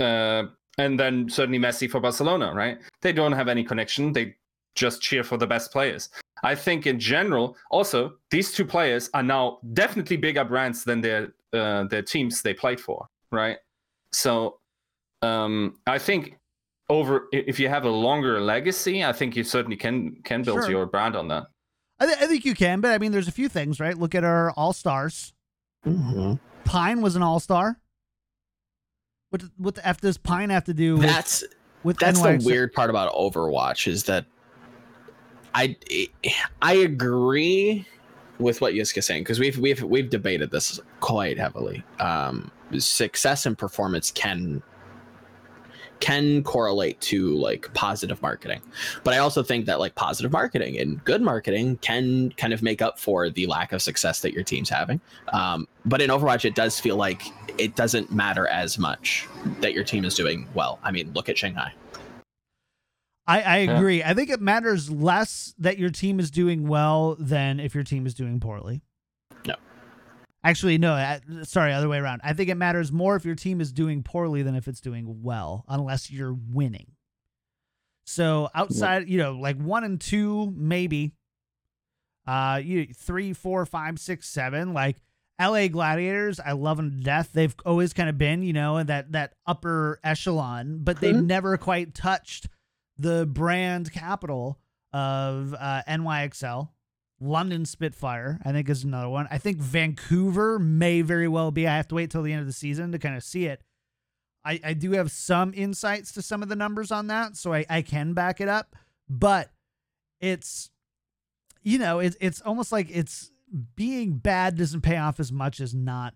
and then certainly Messi for Barcelona. Right? They don't have any connection. They just cheer for the best players. I think in general, also these two players are now definitely bigger brands than their teams they played for. Right? So I think. If you have a longer legacy, I think you certainly can build your brand on that. I think you can, but I mean, there's a few things, right? Look at our all-stars. Mm-hmm. Pine was an all-star. What the F does Pine have to do with that's NYXL? The weird part about Overwatch is that I agree with what Yiska's saying, because we've debated this quite heavily. Success and performance can correlate to like positive marketing, but I also think that like positive marketing and good marketing can kind of make up for the lack of success that your team's having, but in Overwatch it does feel like it doesn't matter as much that your team is doing well. I mean, look at Shanghai. I agree. I think it matters less that your team is doing well than if your team is doing poorly. Actually, no, sorry, other way around. I think it matters more if your team is doing poorly than if it's doing well, unless you're winning. So outside, you know, like 1 and 2, maybe 3, 4, 5, 6, 7, like LA Gladiators, I love them to death. They've always kind of been, you know, that upper echelon, but they've never quite touched the brand capital of NYXL. London Spitfire, I think, is another one. I think Vancouver may very well be. I have to wait till the end of the season to kind of see it. I do have some insights to some of the numbers on that, so I can back it up. But it's, you know, it's almost like it's being bad doesn't pay off as much as not,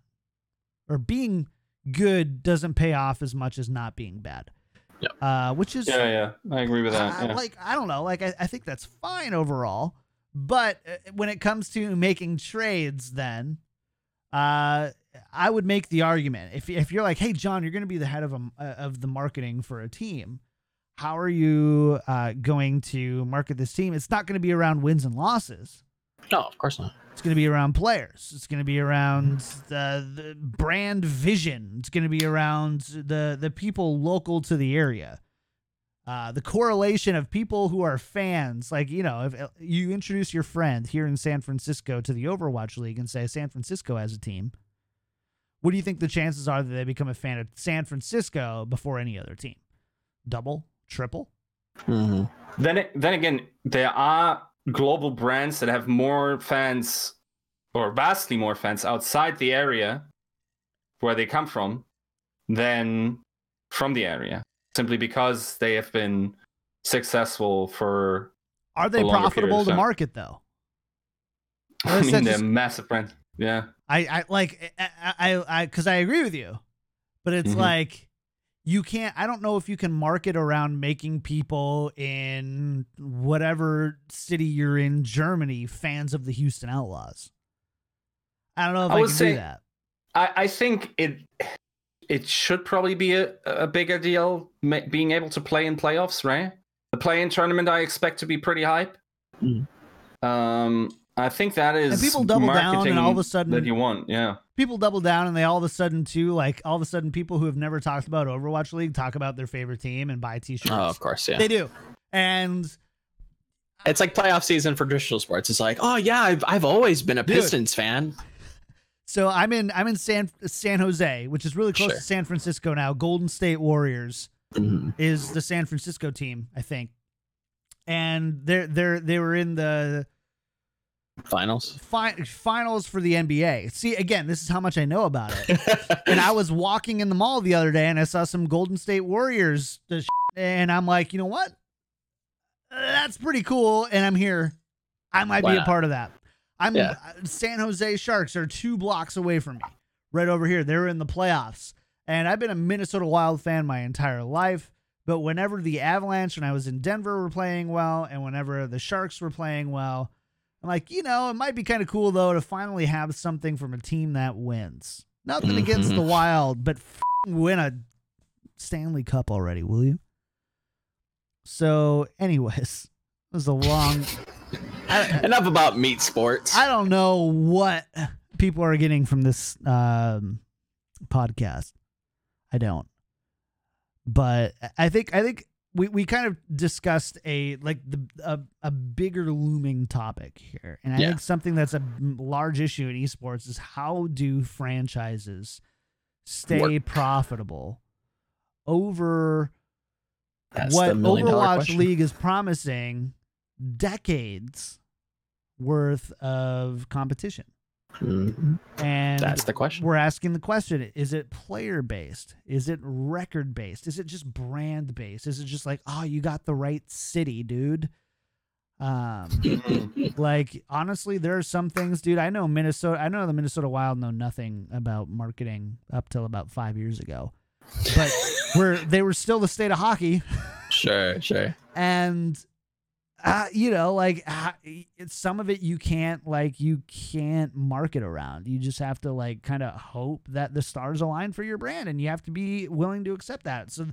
or being good doesn't pay off as much as not being bad. Yep. Which is I agree with that. Yeah. Like, I don't know, like I think that's fine overall. But when it comes to making trades, then I would make the argument. If you're like, hey, John, you're going to be the head of the marketing for a team. How are you going to market this team? It's not going to be around wins and losses. No, of course not. It's going to be around players. It's going to be around the brand vision. It's going to be around the people local to the area. The correlation of people who are fans, like, you know, if you introduce your friend here in San Francisco to the Overwatch League and say San Francisco has a team, what do you think the chances are that they become a fan of San Francisco before any other team? Double, triple? Mm-hmm. Then again, there are global brands that have more fans, or vastly more fans, outside the area where they come from than from the area. Simply because they have been successful for. Are they profitable to market though? I mean, they're massive brands. Yeah. I because I agree with you, but it's like you can't. I don't know if you can market around making people in whatever city you're in Germany fans of the Houston Outlaws. I don't know if I can do that. I think it. It should probably be a bigger deal being able to play in playoffs, right? The play-in tournament I expect to be pretty hype. Mm-hmm. I think that is and people double down and all of a sudden that you want. Yeah. People double down and they all of a sudden too, like all of a sudden people who have never talked about Overwatch League talk about their favorite team and buy t-shirts. Oh, of course. Yeah, they do. And it's like playoff season for traditional sports. It's like, oh yeah, I've always been a Pistons fan. So I'm in San Jose, which is really close to San Francisco now. Golden State Warriors is the San Francisco team, I think. And they were in the finals for the NBA. See, again, this is how much I know about it. And I was walking in the mall the other day and I saw some Golden State Warriors and I'm like, you know what? That's pretty cool. And I'm here. I might be a part of that. San Jose Sharks are 2 blocks away from me, right over here. They're in the playoffs. And I've been a Minnesota Wild fan my entire life. But whenever the Avalanche, when I was in Denver, were playing well, and whenever the Sharks were playing well, I'm like, you know, it might be kind of cool, though, to finally have something from a team that wins. Nothing against the Wild, but win a Stanley Cup already, will you? So, anyways, it was a long... Enough about meat sports. I don't know what people are getting from this podcast. I don't. But I think we kind of discussed a bigger looming topic here. And I think something that's a large issue in esports is how do franchises stay profitable over what Overwatch League is promising decades worth of competition. And that's the question. We're asking the question, is it player based? Is it record based? Is it just brand based? Is it just like, oh, you got the right city, dude? Like, honestly, there are some things, dude. I know the Minnesota Wild know nothing about marketing up till about 5 years ago. But they were still the state of hockey. Sure. And some of it you can't market around. You just have to kind of hope that the stars align for your brand, and you have to be willing to accept that. So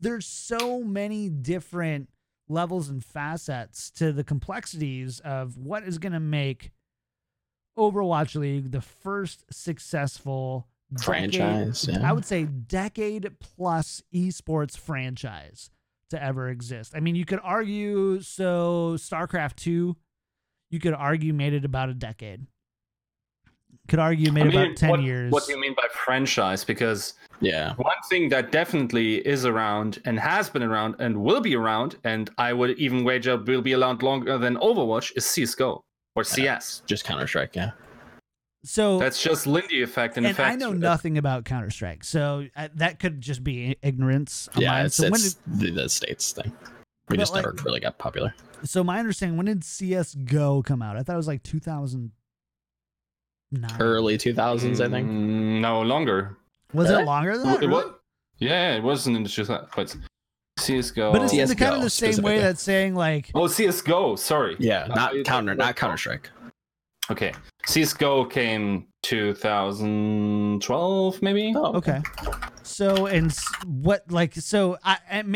there's so many different levels and facets to the complexities of what is going to make Overwatch League the first successful franchise. I would say decade plus esports franchise to ever exist. I mean, you could argue, so StarCraft 2, you could argue made it about a decade. Could argue made about 10 years. What do you mean by franchise? Because one thing that definitely is around and has been around and will be around, and I would even wager will be around longer than Overwatch, is CSGO or CS. Just Counter-Strike, yeah. So that's just Lindy effect. And I know nothing about Counter-Strike, so that could just be ignorance. Yeah, the States thing. We just never really got popular. So my understanding, when did CSGO come out? I thought it was 2009. Early 2000s, I think. No, longer. Was it longer than that? Really? Yeah, it wasn't in the 2000s. But CSGO. But it's CSGO, kind of the same way that's saying Oh, CSGO, sorry. Yeah, not Counter-Strike. Okay, CSGO came 2012, maybe. Oh, okay. So I could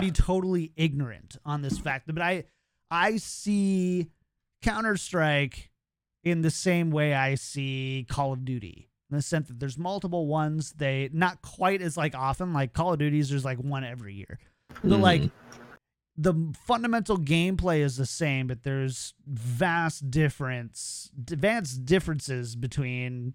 be totally ignorant on this fact, but I see Counter-Strike in the same way I see Call of Duty, in the sense that there's multiple ones. They not quite as often Call of Duty's. There's one every year, but the fundamental gameplay is the same, but there's vast differences between,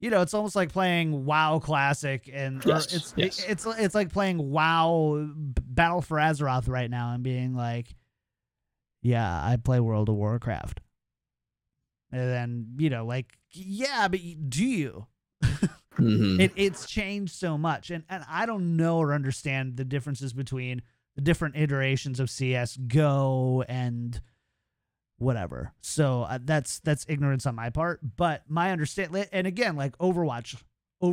it's almost like playing WoW Classic and it's like playing WoW Battle for Azeroth right now and being I play World of Warcraft. And then, but do you? Mm-hmm. It's changed so much. And I don't know or understand the differences between different iterations of CSGO and whatever. So that's ignorance on my part, but my understanding, and again, Overwatch 2,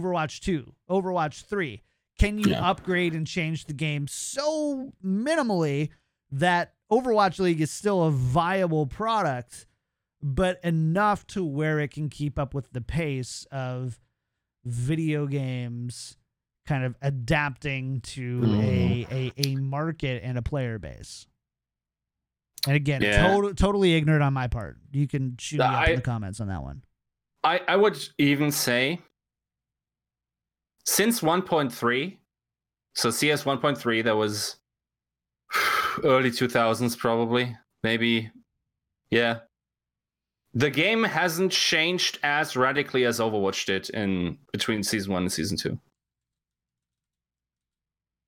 Overwatch 3, can you upgrade and change the game so minimally that Overwatch League is still a viable product, but enough to where it can keep up with the pace of video games kind of adapting to a market and a player base. And again, totally ignorant on my part. You can shoot me up in the comments on that one. I would even say since 1.3, so CS 1.3, that was early 2000s probably, maybe, yeah. The game hasn't changed as radically as Overwatch did in between Season 1 and Season 2.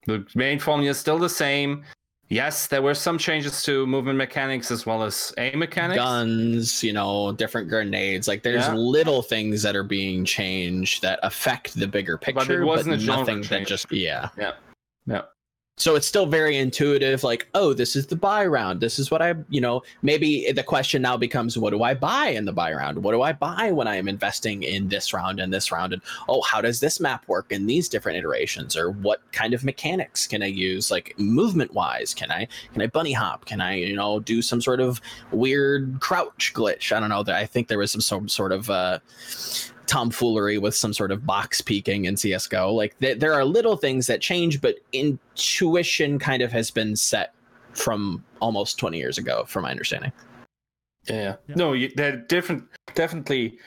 The main formula is still the same. Yes, there were some changes to movement mechanics as well as aim mechanics. Guns, you know, different grenades. Like, there's little things that are being changed that affect the bigger picture, but it wasn't a genre change. That just... Yeah. So it's still very intuitive, like, oh, this is the buy round. This is what I, you know, maybe the question now becomes, what do I buy in the buy round? What do I buy when I am investing in this round and this round? And, oh, how does this map work in these different iterations? Or what kind of mechanics can I use, like movement wise? Can I bunny hop? Can I, you know, do some sort of weird crouch glitch? I don't know. I think there was some sort of tomfoolery with some sort of box peeking in CSGO. Like there are little things that change, but intuition kind of has been set from almost 20 years ago, from my understanding. Yeah. No, they're different, definitely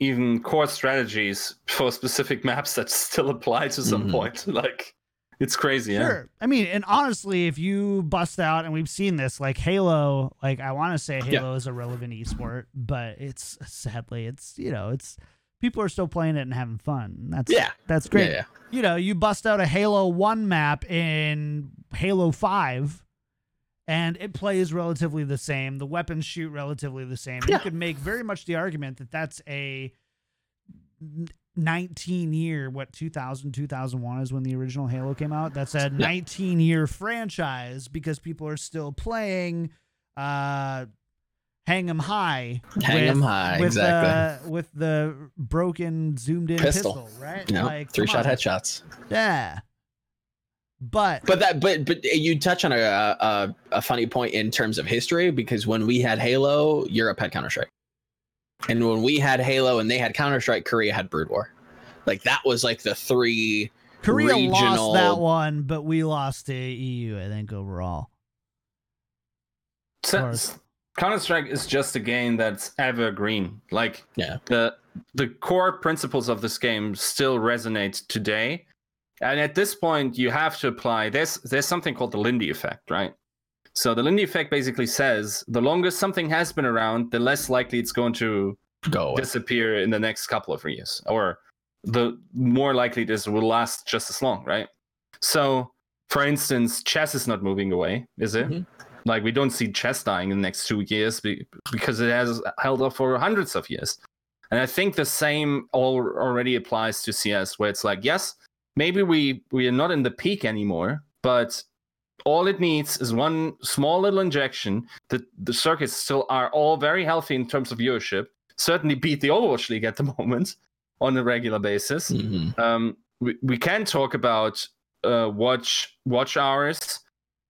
even core strategies for specific maps that still apply to some point. Like, it's crazy. Sure. Yeah. I mean, and honestly, if you bust out, and we've seen this, like Halo, like I want to say Halo is a relevant esport, but it's sadly, it's, you know, it's people are still playing it and having fun. That's great. Yeah. You know, you bust out a Halo 1 map in Halo 5 and it plays relatively the same. The weapons shoot relatively the same. Yeah. You could make very much the argument that that's a 19-year, 2000-2001 is when the original Halo came out. That's a 19-year franchise because people are still playing Hang 'em High. Exactly. With the broken, zoomed-in pistol, right? No, like, three-shot headshots. Yeah. But you touch on a funny point in terms of history, because when we had Halo, Europe had Counter-Strike. And when we had Halo and they had Counter-Strike, Korea had Brood War. Like, that was like the three Korea regional... Korea lost that one, but we lost the EU, I think, overall. Since Counter-Strike is just a game that's evergreen. Like, the core principles of this game still resonate today. And at this point, you have to apply... There's something called the Lindy effect, right? So the Lindy effect basically says the longer something has been around, the less likely it's going to disappear in the next couple of years, or the more likely it is it will last just as long, right? So, for instance, chess is not moving away, is it? Mm-hmm. Like, we don't see chess dying in the next 2 years because it has held up for hundreds of years. And I think the same already applies to CS, where it's like, yes, maybe we are not in the peak anymore, but... all it needs is one small little injection. The circuits still are all very healthy in terms of viewership. Certainly beat the Overwatch League at the moment on a regular basis. Mm-hmm. We can talk about watch hours.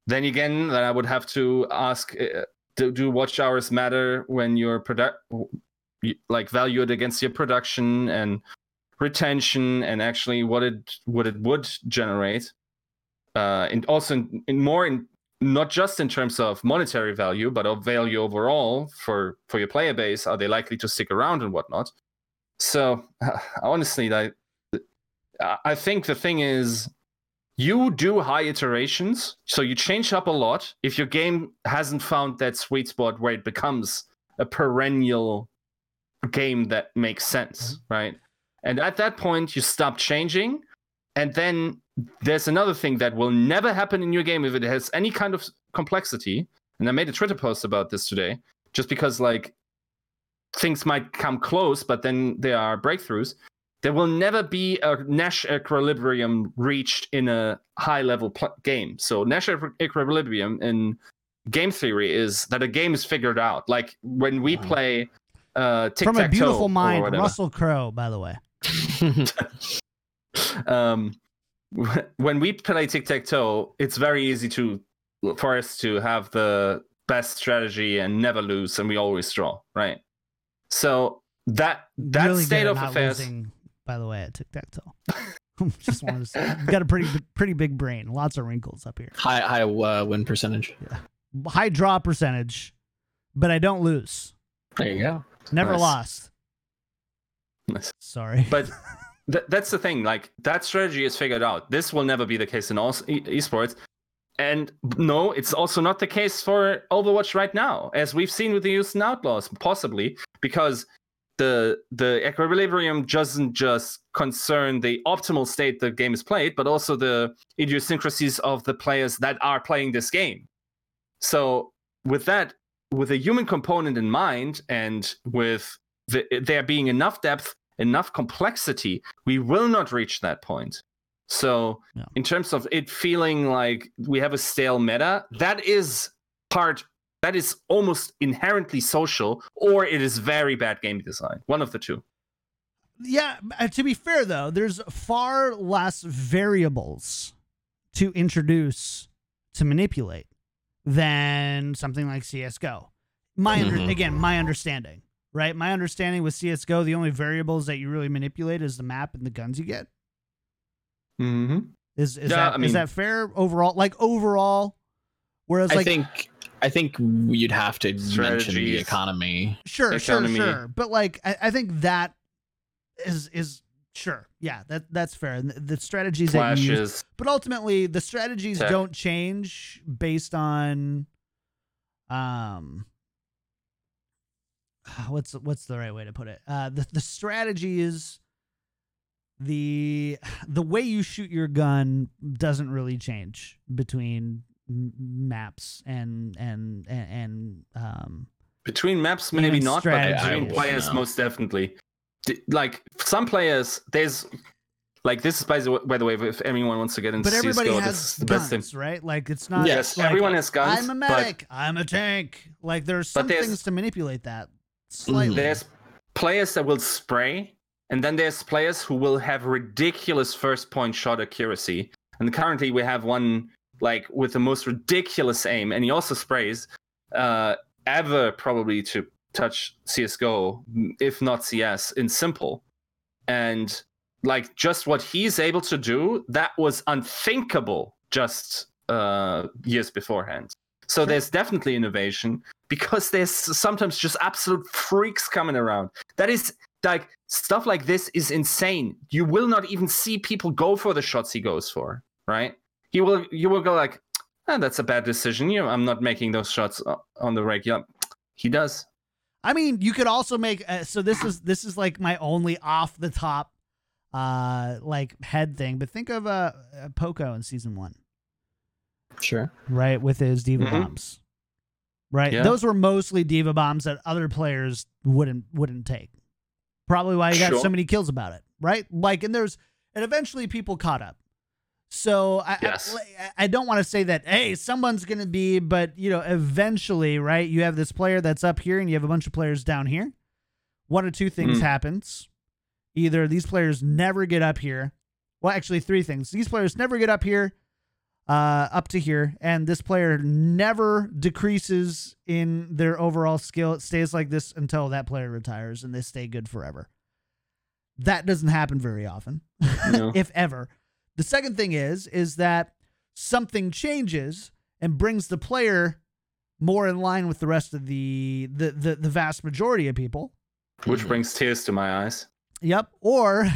Then again, I would have to ask: do watch hours matter when you're valued against your production and retention, and actually what it would generate? And also not just in terms of monetary value, but of value overall for your player base. Are they likely to stick around and whatnot? So honestly, I think the thing is, you do high iterations, so you change up a lot. If your game hasn't found that sweet spot where it becomes a perennial game that makes sense, right? And at that point, you stop changing. And then there's another thing that will never happen in your game if it has any kind of complexity. And I made a Twitter post about this today, just because like things might come close, but then there are breakthroughs. There will never be a Nash equilibrium reached in a high-level game. So Nash equilibrium in game theory is that a game is figured out. Like when we play Tic-Tac-Toe. From A Beautiful Mind, Russell Crowe, by the way. When we play tic-tac-toe, it's very easy for us to have the best strategy and never lose, and we always draw, right? So that really state of affairs. Losing, by the way, at tic-tac-toe, just wanted to say, you've got a pretty big brain, lots of wrinkles up here. High win percentage. Yeah. high draw percentage, but I don't lose. There you go. Never lost. Nice. Sorry. But that's the thing. Like, that strategy is figured out. This will never be the case in all esports. And no, it's also not the case for Overwatch right now, as we've seen with the Houston Outlaws, possibly, because the equilibrium doesn't just concern the optimal state the game is played, but also the idiosyncrasies of the players that are playing this game. So with that, with a human component in mind, and with there being enough depth, enough complexity, we will not reach that point. So no. In terms of it feeling like we have a stale meta, that is almost inherently social, or it is very bad game design. One of the two. Yeah. To be fair, though, there's far less variables to introduce, to manipulate, than something like CSGO. My understanding, right? My understanding with CSGO, the only variables that you really manipulate is the map and the guns you get. Mm-hmm. Is that fair overall? Like overall, whereas I think you'd have to mention the economy. Sure. But like I think that is sure. Yeah, that's fair. And the strategies Flashes. That you use, but ultimately the strategies don't change based on what's the right way to put it? The strategy is. The way you shoot your gun doesn't really change between maps and between maps maybe not, but between players most definitely. Like some players, there's like this is by the way, if anyone wants to get into CS:GO, this is the best thing, right? Like it's not. Yes, like, everyone has guns. I'm a medic. I'm a tank. Like there's some things to manipulate that slightly. There's players that will spray. And then there's players who will have ridiculous first-point shot accuracy. And currently we have one like with the most ridiculous aim, and he also sprays ever probably to touch CSGO, if not CS, in simple. And like just what he's able to do, that was unthinkable just years beforehand. So sure. There's definitely innovation because there's sometimes just absolute freaks coming around. That is... Like stuff like this is insane. You will not even see people go for the shots he goes for, right? You will go like, that's a bad decision. I'm not making those shots on the regular. He does. I mean, you could also make. So this is like my only off the top, like head thing. But think of Poco in season 1. Sure. Right, with his diva bombs. Right. Yeah. Those were mostly diva bombs that other players wouldn't take. Probably why he got so many kills about it, right? Like, and eventually people caught up. So I don't want to say that, hey, someone's going to be, but eventually, right? You have this player that's up here and you have a bunch of players down here. One or two things happens. Either these players never get up here. Well, actually 3 things. These players never get up here, up to here. And this player never decreases in their overall skill. It stays like this until that player retires and they stay good forever. That doesn't happen very often, no. If ever. The second thing is that something changes and brings the player more in line with the rest of the vast majority of people. Which brings tears to my eyes. Yep. Or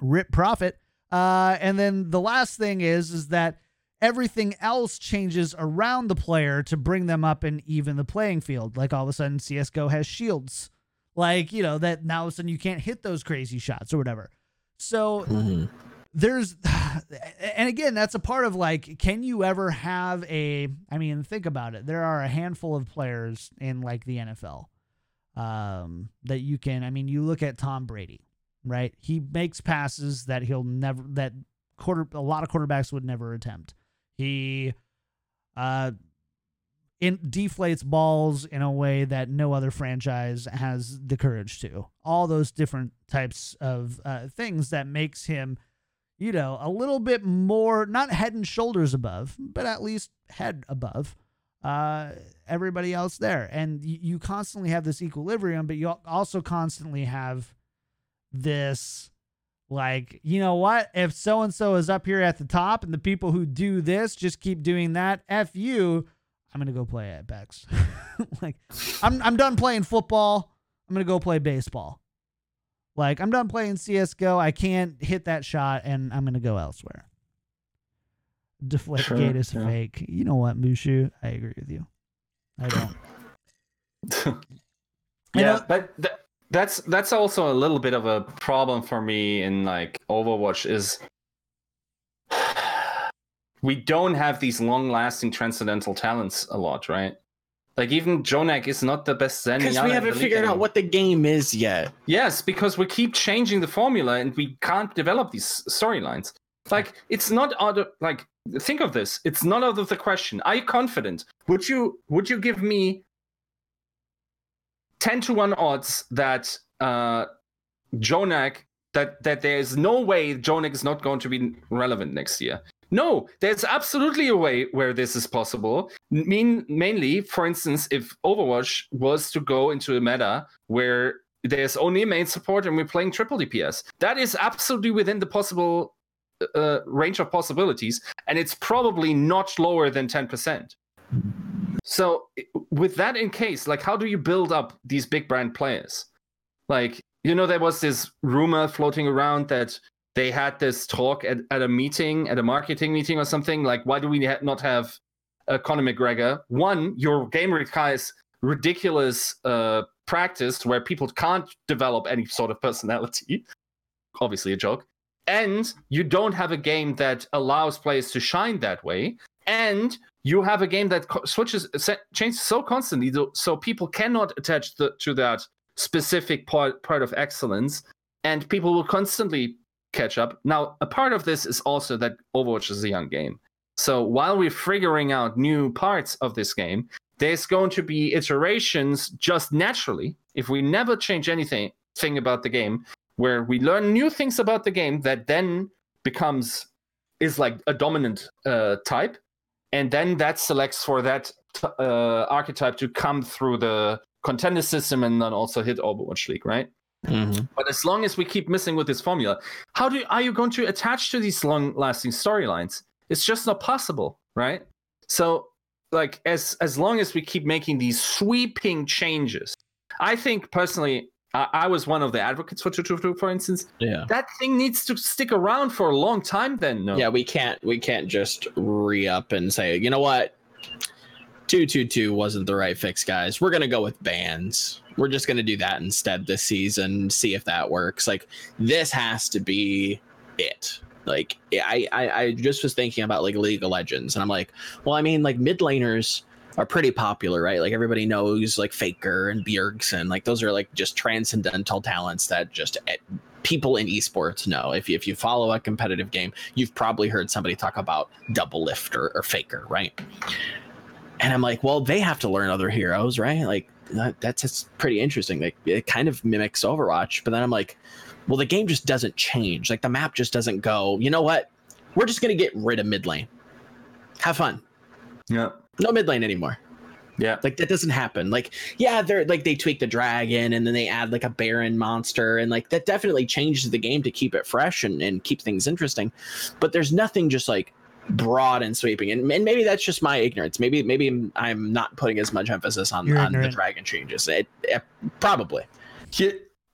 rip profit. And then the last thing is that everything else changes around the player to bring them up and even the playing field. Like all of a sudden CSGO has shields, like, that now all of a sudden you can't hit those crazy shots or whatever. So and again, that's a part of like, can you ever have think about it. There are a handful of players in like the NFL that you can, you look at Tom Brady, right? He makes passes that a lot of quarterbacks would never attempt. He deflates balls in a way that no other franchise has the courage to. All those different types of things that makes him, a little bit more, not head and shoulders above, but at least head above everybody else there. And you constantly have this equilibrium, but you also constantly have this... Like, you know what? If so-and-so is up here at the top and the people who do this just keep doing that, F you, I'm gonna go play at Bex. Like, I'm done playing football. I'm gonna go play baseball. Like, I'm done playing CS:GO. I can't hit that shot, and I'm gonna go elsewhere. Deflategate is fake. You know what, Mushu? I agree with you. I don't. Yeah, but that's also a little bit of a problem for me in like Overwatch is. We don't have these long-lasting transcendental talents a lot, right? Like, even Jonak is not the best Zenyatta. Because we haven't figured out what the game is yet. Yes, because we keep changing the formula and we can't develop these storylines. Like, it's not out of... Like, think of this. It's not out of the question. Are you confident? Would you give me 10-1 odds that Jonak... That there is no way Jonak is not going to be relevant next year? No, there's absolutely a way where this is possible. Mainly, for instance, if Overwatch was to go into a meta where there's only main support and we're playing triple DPS, that is absolutely within the possible range of possibilities, and it's probably not lower than 10%. So, with that in case, like, how do you build up these big brand players? Like, you know, there was this rumor floating around that they had this talk at a meeting, at a marketing meeting or something. Like, why do we not have Conor McGregor? One, your game requires ridiculous practice where people can't develop any sort of personality. Obviously a joke. And you don't have a game that allows players to shine that way. And you have a game that changes so constantly, so people cannot attach to that specific part of excellence. And people will constantly catch up. Now, a part of this is also that Overwatch is a young game. So while we're figuring out new parts of this game, there's going to be iterations just naturally, if we never change anything about the game, where we learn new things about the game that then is like a dominant type. And then that selects for that archetype to come through the contender system and then also hit Overwatch League, right? Mm-hmm. But as long as we keep messing with this formula, are you going to attach to these long-lasting storylines? It's just not possible, right? So, like, as long as we keep making these sweeping changes, I think personally, I was one of the advocates for 222, for instance. Yeah, that thing needs to stick around for a long time. Then, no. Yeah, we can't just re-up and say, you know what, 222 wasn't the right fix, guys. We're gonna go with bans. We're just going to do that instead this season, see if that works. Like, this has to be it. Like, I just was thinking about, like, League of Legends, and I'm like, well, I mean, like, mid laners are pretty popular, right? Like, everybody knows, like, Faker and Bjergsen. Like, those are, like, just transcendental talents that just people in esports know. If you follow a competitive game, you've probably heard somebody talk about Double Lift or Faker, right? And I'm like, well, they have to learn other heroes, right? Like, that's pretty interesting. Like, it kind of mimics Overwatch, but then I'm like, well, the game just doesn't change. Like, the map just doesn't go, you know what? We're just going to get rid of mid lane. Have fun. Yeah. No mid lane anymore. Yeah. Like, that doesn't happen. Like, yeah, they're like, they tweak the dragon and then they add like a Baron monster, and like, that definitely changes the game to keep it fresh and keep things interesting. But there's nothing just like broad and sweeping, and maybe that's just my ignorance. Maybe I'm not putting as much emphasis on the dragon changes. It probably.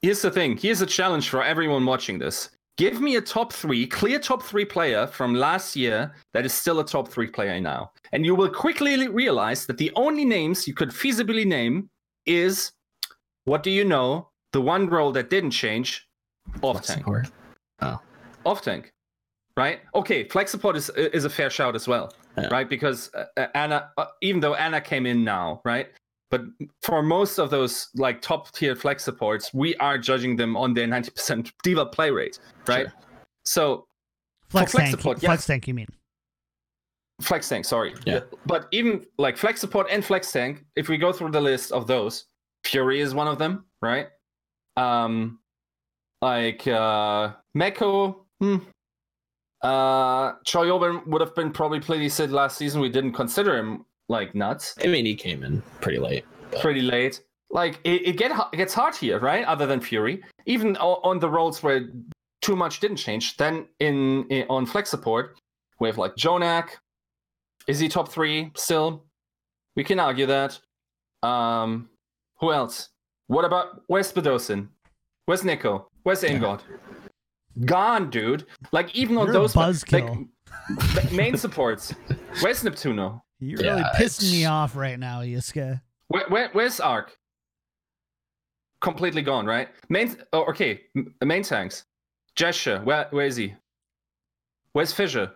Here's the thing. Here's a challenge for everyone watching this. Give me a clear top three player from last year that is still a top three player now, and you will quickly realize that the only names you could feasibly name is, what do you know, the one role that didn't change, off tank. Off tank. Right. Okay. Flex support is a fair shout as well, right? Because Anna, even though Anna came in now, right? But for most of those like top tier flex supports, we are judging them on their 90% diva play rate, right? Sure. So flex tank, you mean? Flex tank. Sorry. Yeah. But even like flex support and flex tank, if we go through the list of those, Fury is one of them, right? Mekko. Choyobin would have been probably pretty sick last season. We didn't consider him like nuts. I mean, he came in pretty late. Like, it gets hard here, right? Other than Fury, even on the roles where too much didn't change. Then on flex support, we have like Jonak. Is he top three still? We can argue that. Who else? What about... Where's Bedosin? Where's Nico? Where's Ingod? Gone, dude. Like, even though those... Buzzkill. Like, main supports. Where's Neptuno? You're really pissing me off right now, Yiska. Where's Ark? Completely gone, right? Main tanks. Gesture, where is he? Where's Fissure?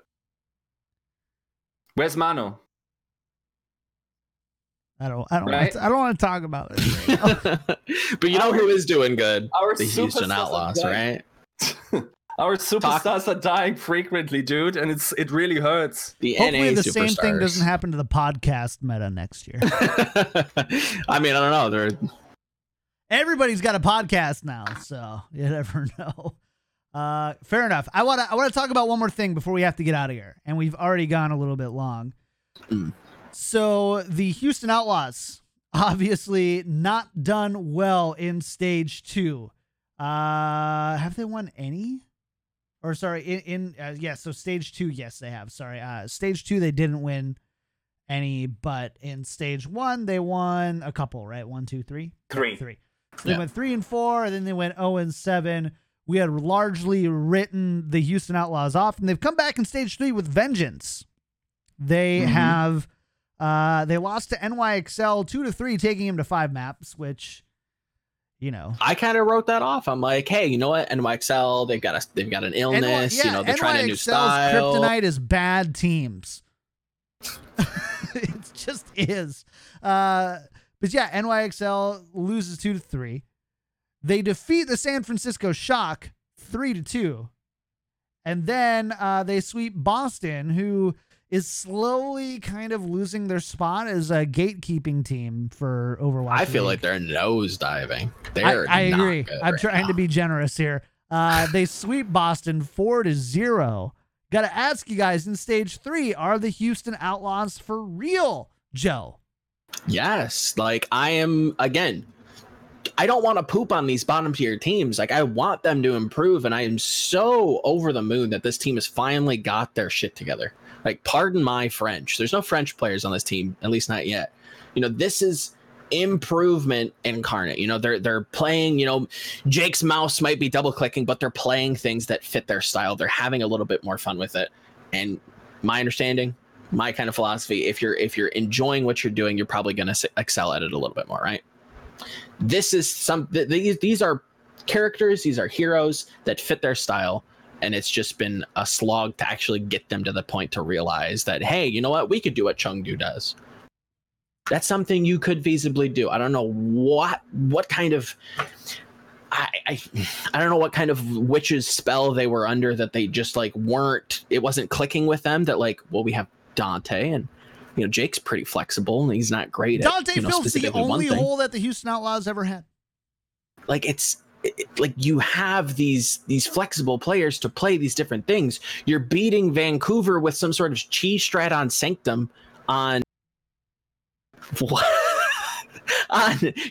Where's Mano? I don't want to talk about this right now. But you know who is doing good? The Houston Outlaws, right? Our superstars are dying frequently, dude, and it really hurts. Hopefully the same thing doesn't happen to the podcast meta next year. I mean, I don't know. Everybody's got a podcast now, so you never know. Fair enough. I want to talk about one more thing before we have to get out of here, and we've already gone a little bit long. So the Houston Outlaws, obviously not done well in stage 2. Have they won any? Or sorry, so stage 2, yes, they have. Sorry, stage 2 they didn't win any, but in stage 1 they won a couple, right? 1, 2, 3? Three. So they went 3 and 4, and then they went 0 and 7. We had largely written the Houston Outlaws off, and they've come back in stage 3 with vengeance. They have, they lost to NYXL 2-3, taking him to 5 maps, which, you know, I kind of wrote that off. I'm like, hey, you know what? NYXL, they've got an illness. You know, they're trying a new style. Kryptonite is bad teams. It just is. But yeah, NYXL loses 2-3. They defeat the San Francisco Shock 3-2. And then they sweep Boston, who is slowly kind of losing their spot as a gatekeeping team for Overwatch League. I feel like they're nosediving. I agree. I'm trying to be generous here. They sweep Boston 4-0. Got to ask you guys, in stage 3, are the Houston Outlaws for real, Joe? Yes. Like, I am, again, I don't want to poop on these bottom tier teams. Like, I want them to improve, and I am so over the moon that this team has finally got their shit together. Like, pardon my French. There's no French players on this team, at least not yet. You know, this is improvement incarnate. You know, they're playing, you know, Jake's mouse might be double clicking, but they're playing things that fit their style. They're having a little bit more fun with it. And my understanding, my kind of philosophy, if you're enjoying what you're doing, you're probably going to excel at it a little bit more, right? This is these are characters, these are heroes that fit their style. And it's just been a slog to actually get them to the point to realize that, hey, you know what? We could do what Chengdu does. That's something you could feasibly do. I don't know what kind of I don't know what kind of witch's spell they were under that they just like weren't. It wasn't clicking with them that like, well, we have Dante and, you know, Jake's pretty flexible and he's not great. Dante fills the only hole that the Houston Outlaws ever had. Like like you have these flexible players to play these different things. You're beating Vancouver with some sort of cheese strat on Sanctum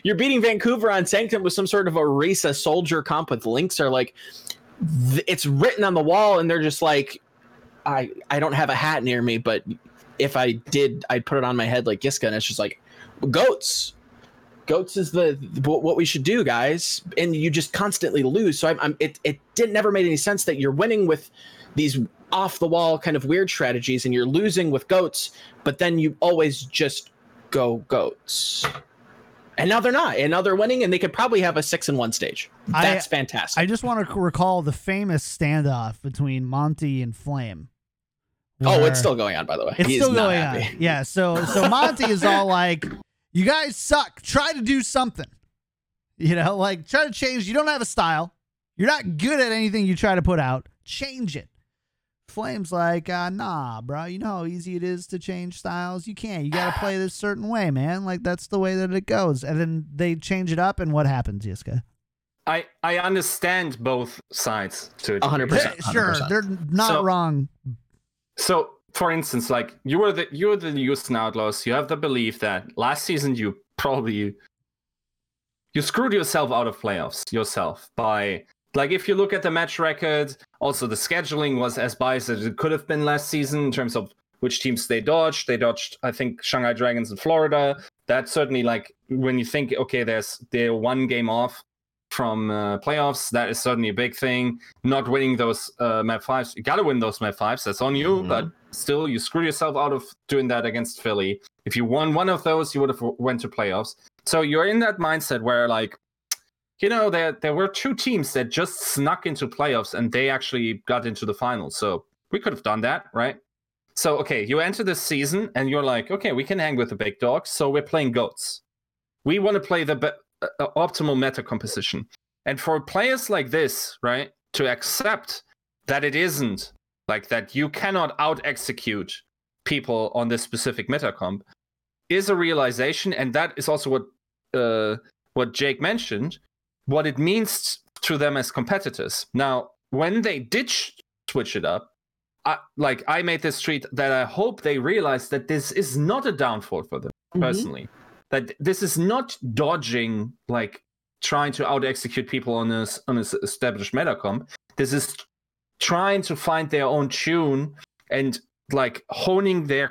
you're beating Vancouver on Sanctum with some sort of Orisa Soldier comp with Lynx, or like it's written on the wall and they're just like, I don't have a hat near me, but if I did, I'd put it on my head like Yiska. And it's just like, goats. Goats is what we should do, guys, and you just constantly lose. So it didn't never made any sense that you're winning with these off the wall kind of weird strategies and you're losing with goats, but then you always just go goats. And now they're not, and now they're winning, and they could probably have a 6-1 stage. That's fantastic. I just want to recall the famous standoff between Monty and Flame. It's still going on, by the way. It's still going on. Yeah. So Monty is all like, you guys suck. Try to do something, you know, like try to change. You don't have a style. You're not good at anything you try to put out. Change it. Flame's like, nah, bro. You know how easy it is to change styles. You can't. You got to play this certain way, man. Like, that's the way that it goes. And then they change it up. And what happens, Yiska? I understand both sides to it. 100%. Sure. They're not wrong. So, for instance, like you were the Houston Outlaws. You have the belief that last season you probably screwed yourself out of playoffs yourself by, like, if you look at the match record, also the scheduling was as biased as it could have been last season in terms of which teams they dodged. They dodged, I think, Shanghai Dragons in Florida. That certainly, like, when you think, okay, they're one game off from playoffs, that is certainly a big thing. Not winning those map fives, you gotta win those map fives, that's on you, mm-hmm. but still, you screw yourself out of doing that against Philly. If you won one of those, you would have went to playoffs. So you're in that mindset where, like, you know, there were two teams that just snuck into playoffs and they actually got into the finals. So we could have done that, right? So, okay, you enter this season and you're like, okay, we can hang with the big dogs. So we're playing GOATs. We want to play the optimal meta composition. And for players like this, right, to accept that it isn't like that, you cannot out-execute people on this specific meta comp, is a realization. And that is also what Jake mentioned, what it means to them as competitors. Now, when they did switch it up, I made this tweet that I hope they realize that this is not a downfall for them personally, mm-hmm. that this is not dodging, like trying to out-execute people on this established meta comp. This is trying to find their own tune and like honing their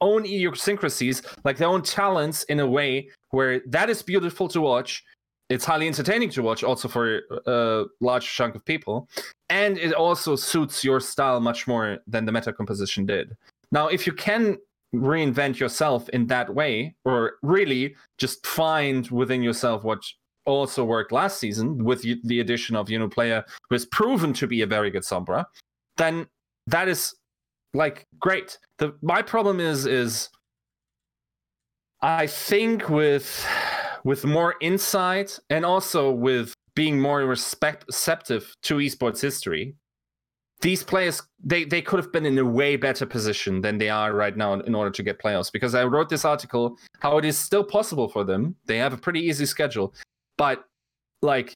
own idiosyncrasies, like their own talents in a way where that is beautiful to watch. It's highly entertaining to watch also for a large chunk of people. And it also suits your style much more than the meta composition did. Now, if you can reinvent yourself in that way, or really just find within yourself what also worked last season with the addition of, you know, player who is proven to be a very good Sombra, then that is like great. My problem is I think with more insight and also with being more receptive to esports history, these players, they could have been in a way better position than they are right now in order to get playoffs. Because I wrote this article, how it is still possible for them. They have a pretty easy schedule. But like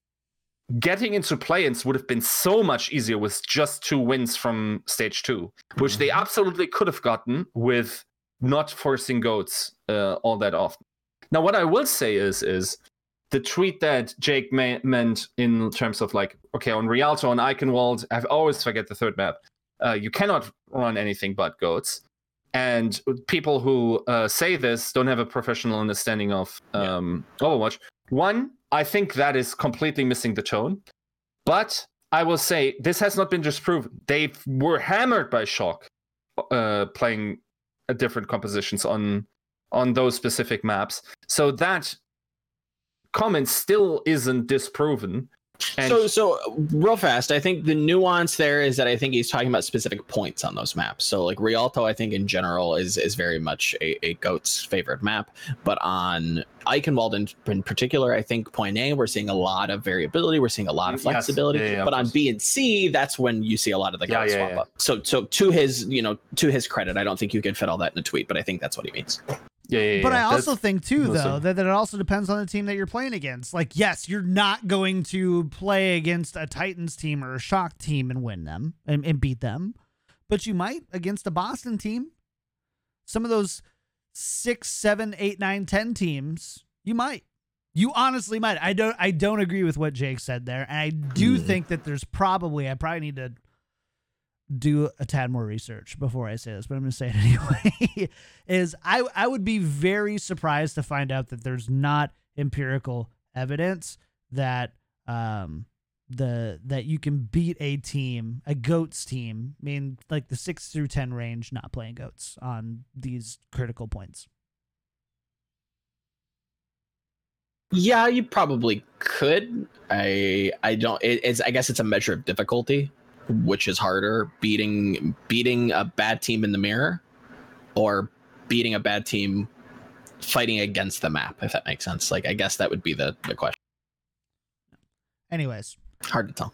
getting into play-ins would have been so much easier with just 2 wins from stage 2, which mm-hmm. they absolutely could have gotten with not forcing GOATs all that often. Now, what I will say is the tweet that Jake meant in terms of like, okay, on Rialto, on Eichenwald, I always forget the third map. You cannot run anything but goats. And people who say this don't have a professional understanding of Overwatch. One, I think that is completely missing the tone. But I will say this has not been disproven. They were hammered by Shock playing different compositions on those specific maps. So that comment still isn't disproven. And so real fast, I think the nuance there is that I think he's talking about specific points on those maps. So like Rialto, I think in general is very much a GOAT's favorite map. But on Eichenwald in particular, I think point A, we're seeing a lot of variability. We're seeing a lot of flexibility. Yes, but on B and C, that's when you see a lot of the GOAT swap up. So to his credit, I don't think you can fit all that in a tweet, but I think that's what he means. But I also think too, though, that it also depends on the team that you're playing against. Like, yes, you're not going to play against a Titans team or a Shock team and win them and beat them, but you might against a Boston team. Some of those 6, 7, 8, 9, 10 teams, you might. You honestly might. I don't agree with what Jake said there, and I do think that there's I probably need to do a tad more research before I say this, but I'm going to say it anyway, is I would be very surprised to find out that there's not empirical evidence that that you can beat a team, a GOATs team, I mean, like the 6 through 10 range, not playing GOATs on these critical points. Yeah, you probably could. I guess it's a measure of difficulty. Which is harder, beating a bad team in the mirror or beating a bad team fighting against the map, if that makes sense. Like, I guess that would be the question. Anyways. Hard to tell.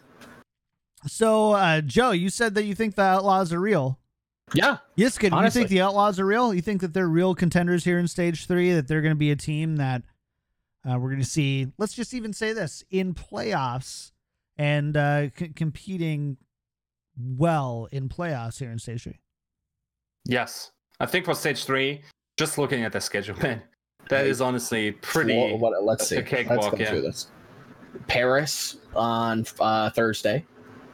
So, Joe, you said that you think the Outlaws are real. Yeah. Yes, good. You think the Outlaws are real? You think that they're real contenders here in Stage 3, that they're going to be a team that we're going to see, let's just even say this, in playoffs and competing well in playoffs here in Stage 3. Yes. I think for Stage 3, just looking at the schedule, man, that is honestly pretty... let's see. Let's go through this. Paris on Thursday.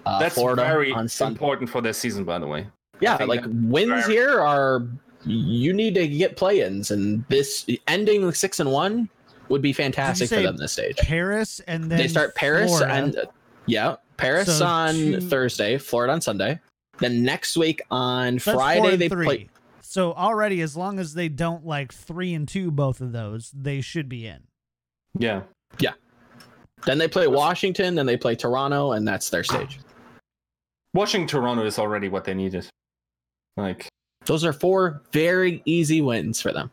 That's Florida very on Sunday. Important for this season, by the way. Yeah, like wins here are you need to get play-ins, and this ending 6-1 would be fantastic for them this stage. Paris and then they start Paris Florida. And yeah, Paris so on Thursday, Florida on Sunday. Then next week on Friday they play. So already, as long as they don't like 3-2 both of those, they should be in. Yeah. Yeah. Then they play Washington, then they play Toronto, and that's their stage. Washington, Toronto is already what they needed. Like those are 4 very easy wins for them.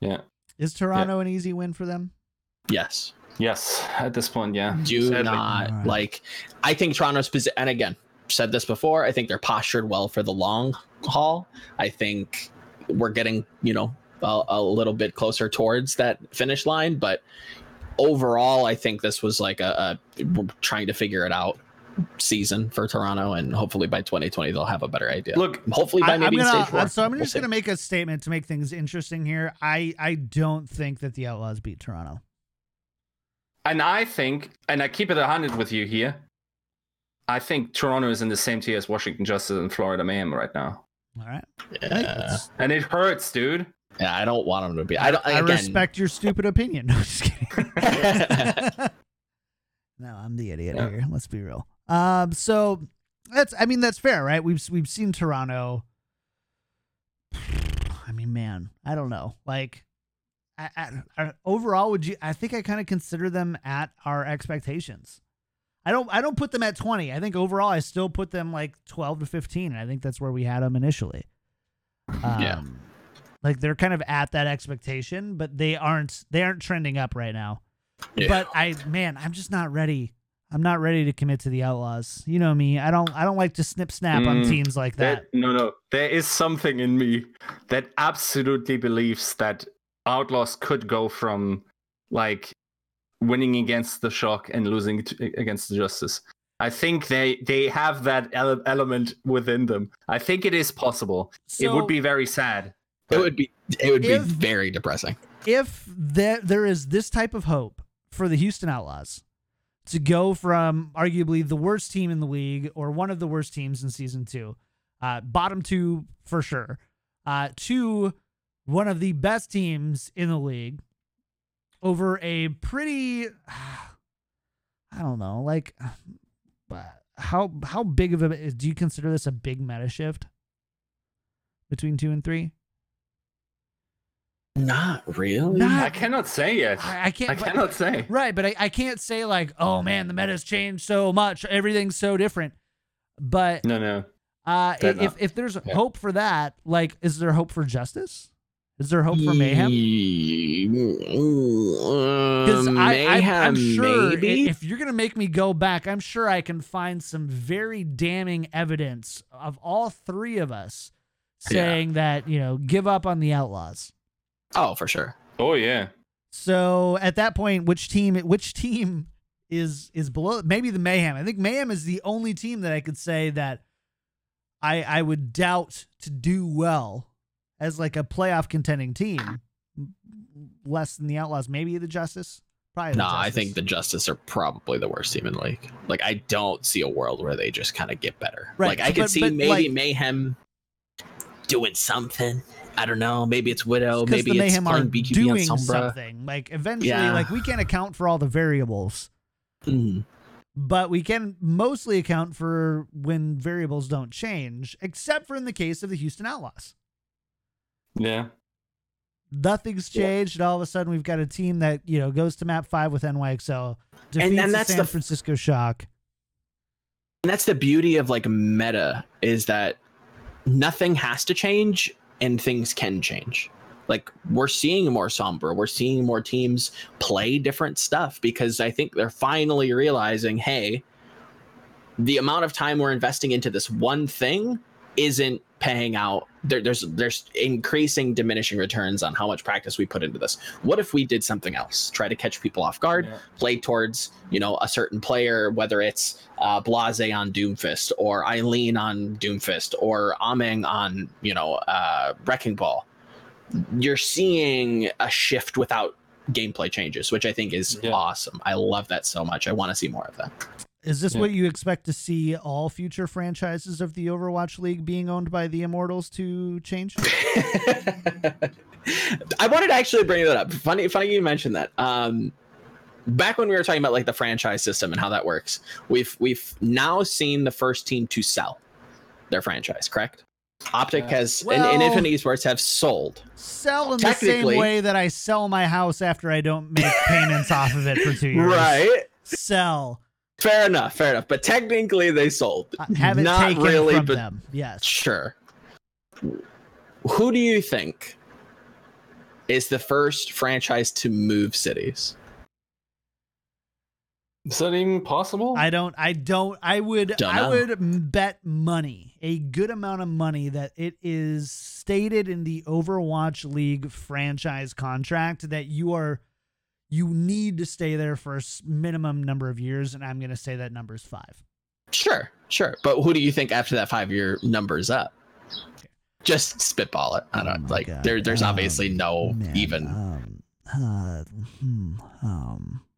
Yeah. Is Toronto an easy win for them? Yes. Yes. At this point, yeah. Sadly. Like I think Toronto's position, and again, said this before, I think they're postured well for the long haul. I think we're getting, you know, a little bit closer towards that finish line, but overall I think this was like a trying to figure it out season for Toronto, and hopefully by 2020 they'll have a better idea. Look, hopefully by stage 4. So I'm just gonna make a statement to make things interesting here. I don't think that the Outlaws beat Toronto. And I think, and I keep it 100 with you here, I think Toronto is in the same tier as Washington Justice and Florida Mayhem right now. All right. Yeah. And it hurts, dude. Yeah, I don't want them to be. I respect your stupid opinion. No, I'm just kidding. No, I'm the idiot here. Let's be real. So that's fair, right? We've seen Toronto. I mean, man, I don't know. Like, I overall, I think I kind of consider them at our expectations. I don't put them at 20. I think overall I still put them like 12 to 15, and I think that's where we had them initially. Like they're kind of at that expectation, but they aren't trending up right now. Yeah. But I'm just not ready. I'm not ready to commit to the Outlaws. You know me. I don't like to snip snap on teams like that. No. There is something in me that absolutely believes that Outlaws could go from like winning against the Shock and losing against the Justice. I think they have that element within them. I think it is possible. So it would be very sad. It would be very depressing. If there is this type of hope for the Houston Outlaws to go from arguably the worst team in the league, or one of the worst teams in season 2, bottom 2 for sure, to one of the best teams in the league, over a pretty, I don't know, like, how big of a, do you consider this a big meta shift between 2 and 3? Not really. I cannot say yet. I cannot say. Right, but I can't say like, oh man, the meta's changed so much, everything's so different. But no. If there's hope for that, like, is there hope for Justice? Is there hope for Mayhem? Because I'm sure maybe? If you're going to make me go back, I'm sure I can find some very damning evidence of all 3 of us saying that, you know, give up on the Outlaws. Oh, for sure. Oh, yeah. So at that point, which team is below? Maybe the Mayhem. I think Mayhem is the only team that I could say that I would doubt to do well as like a playoff contending team, less than the Outlaws, maybe the Justice. Probably. No, I think the Justice are probably the worst team in the league. Like, I don't see a world where they just kind of get better. Right. Like, I could see maybe Mayhem doing something. I don't know. Maybe it's Widow. Maybe the Mayhem are doing something. Like, eventually, like, we can't account for all the variables, but we can mostly account for when variables don't change, except for in the case of the Houston Outlaws. Yeah. Nothing's changed. And all of a sudden we've got a team that, you know, goes to map 5 with NYXL, defeats the San Francisco Shock. And that's the beauty of like meta, is that nothing has to change and things can change. Like, we're seeing more Sombra. We're seeing more teams play different stuff because I think they're finally realizing, hey, the amount of time we're investing into this one thing isn't paying out. There's increasing diminishing returns on how much practice we put into this. What if we did something else? Try to catch people off guard, play towards, you know, a certain player, whether it's Blase on Doomfist or Eileen on Doomfist or Ameng on, you know, Wrecking Ball. You're seeing a shift without gameplay changes, which I think is awesome. I love that so much. I want to see more of that. Is this what you expect to see all future franchises of the Overwatch League being owned by the Immortals to change? I wanted to actually bring that up. Funny you mentioned that. Back when we were talking about like the franchise system and how that works, we've now seen the first team to sell their franchise, correct? Optic has and Infinity Esports have sold. Sell in the same way that I sell my house after I don't make payments off of it for 2 years. Right. Sell. Fair enough. But technically they sold. Haven't taken really, from them. Yes. Sure. Who do you think is the first franchise to move cities? Is that even possible? I would bet money, a good amount of money, that it is stated in the Overwatch League franchise contract that you need to stay there for a minimum number of years, and I'm going to say that number is 5. Sure. But who do you think after that 5-year number is up? Okay. Just spitball it. I don't know. There's obviously no even.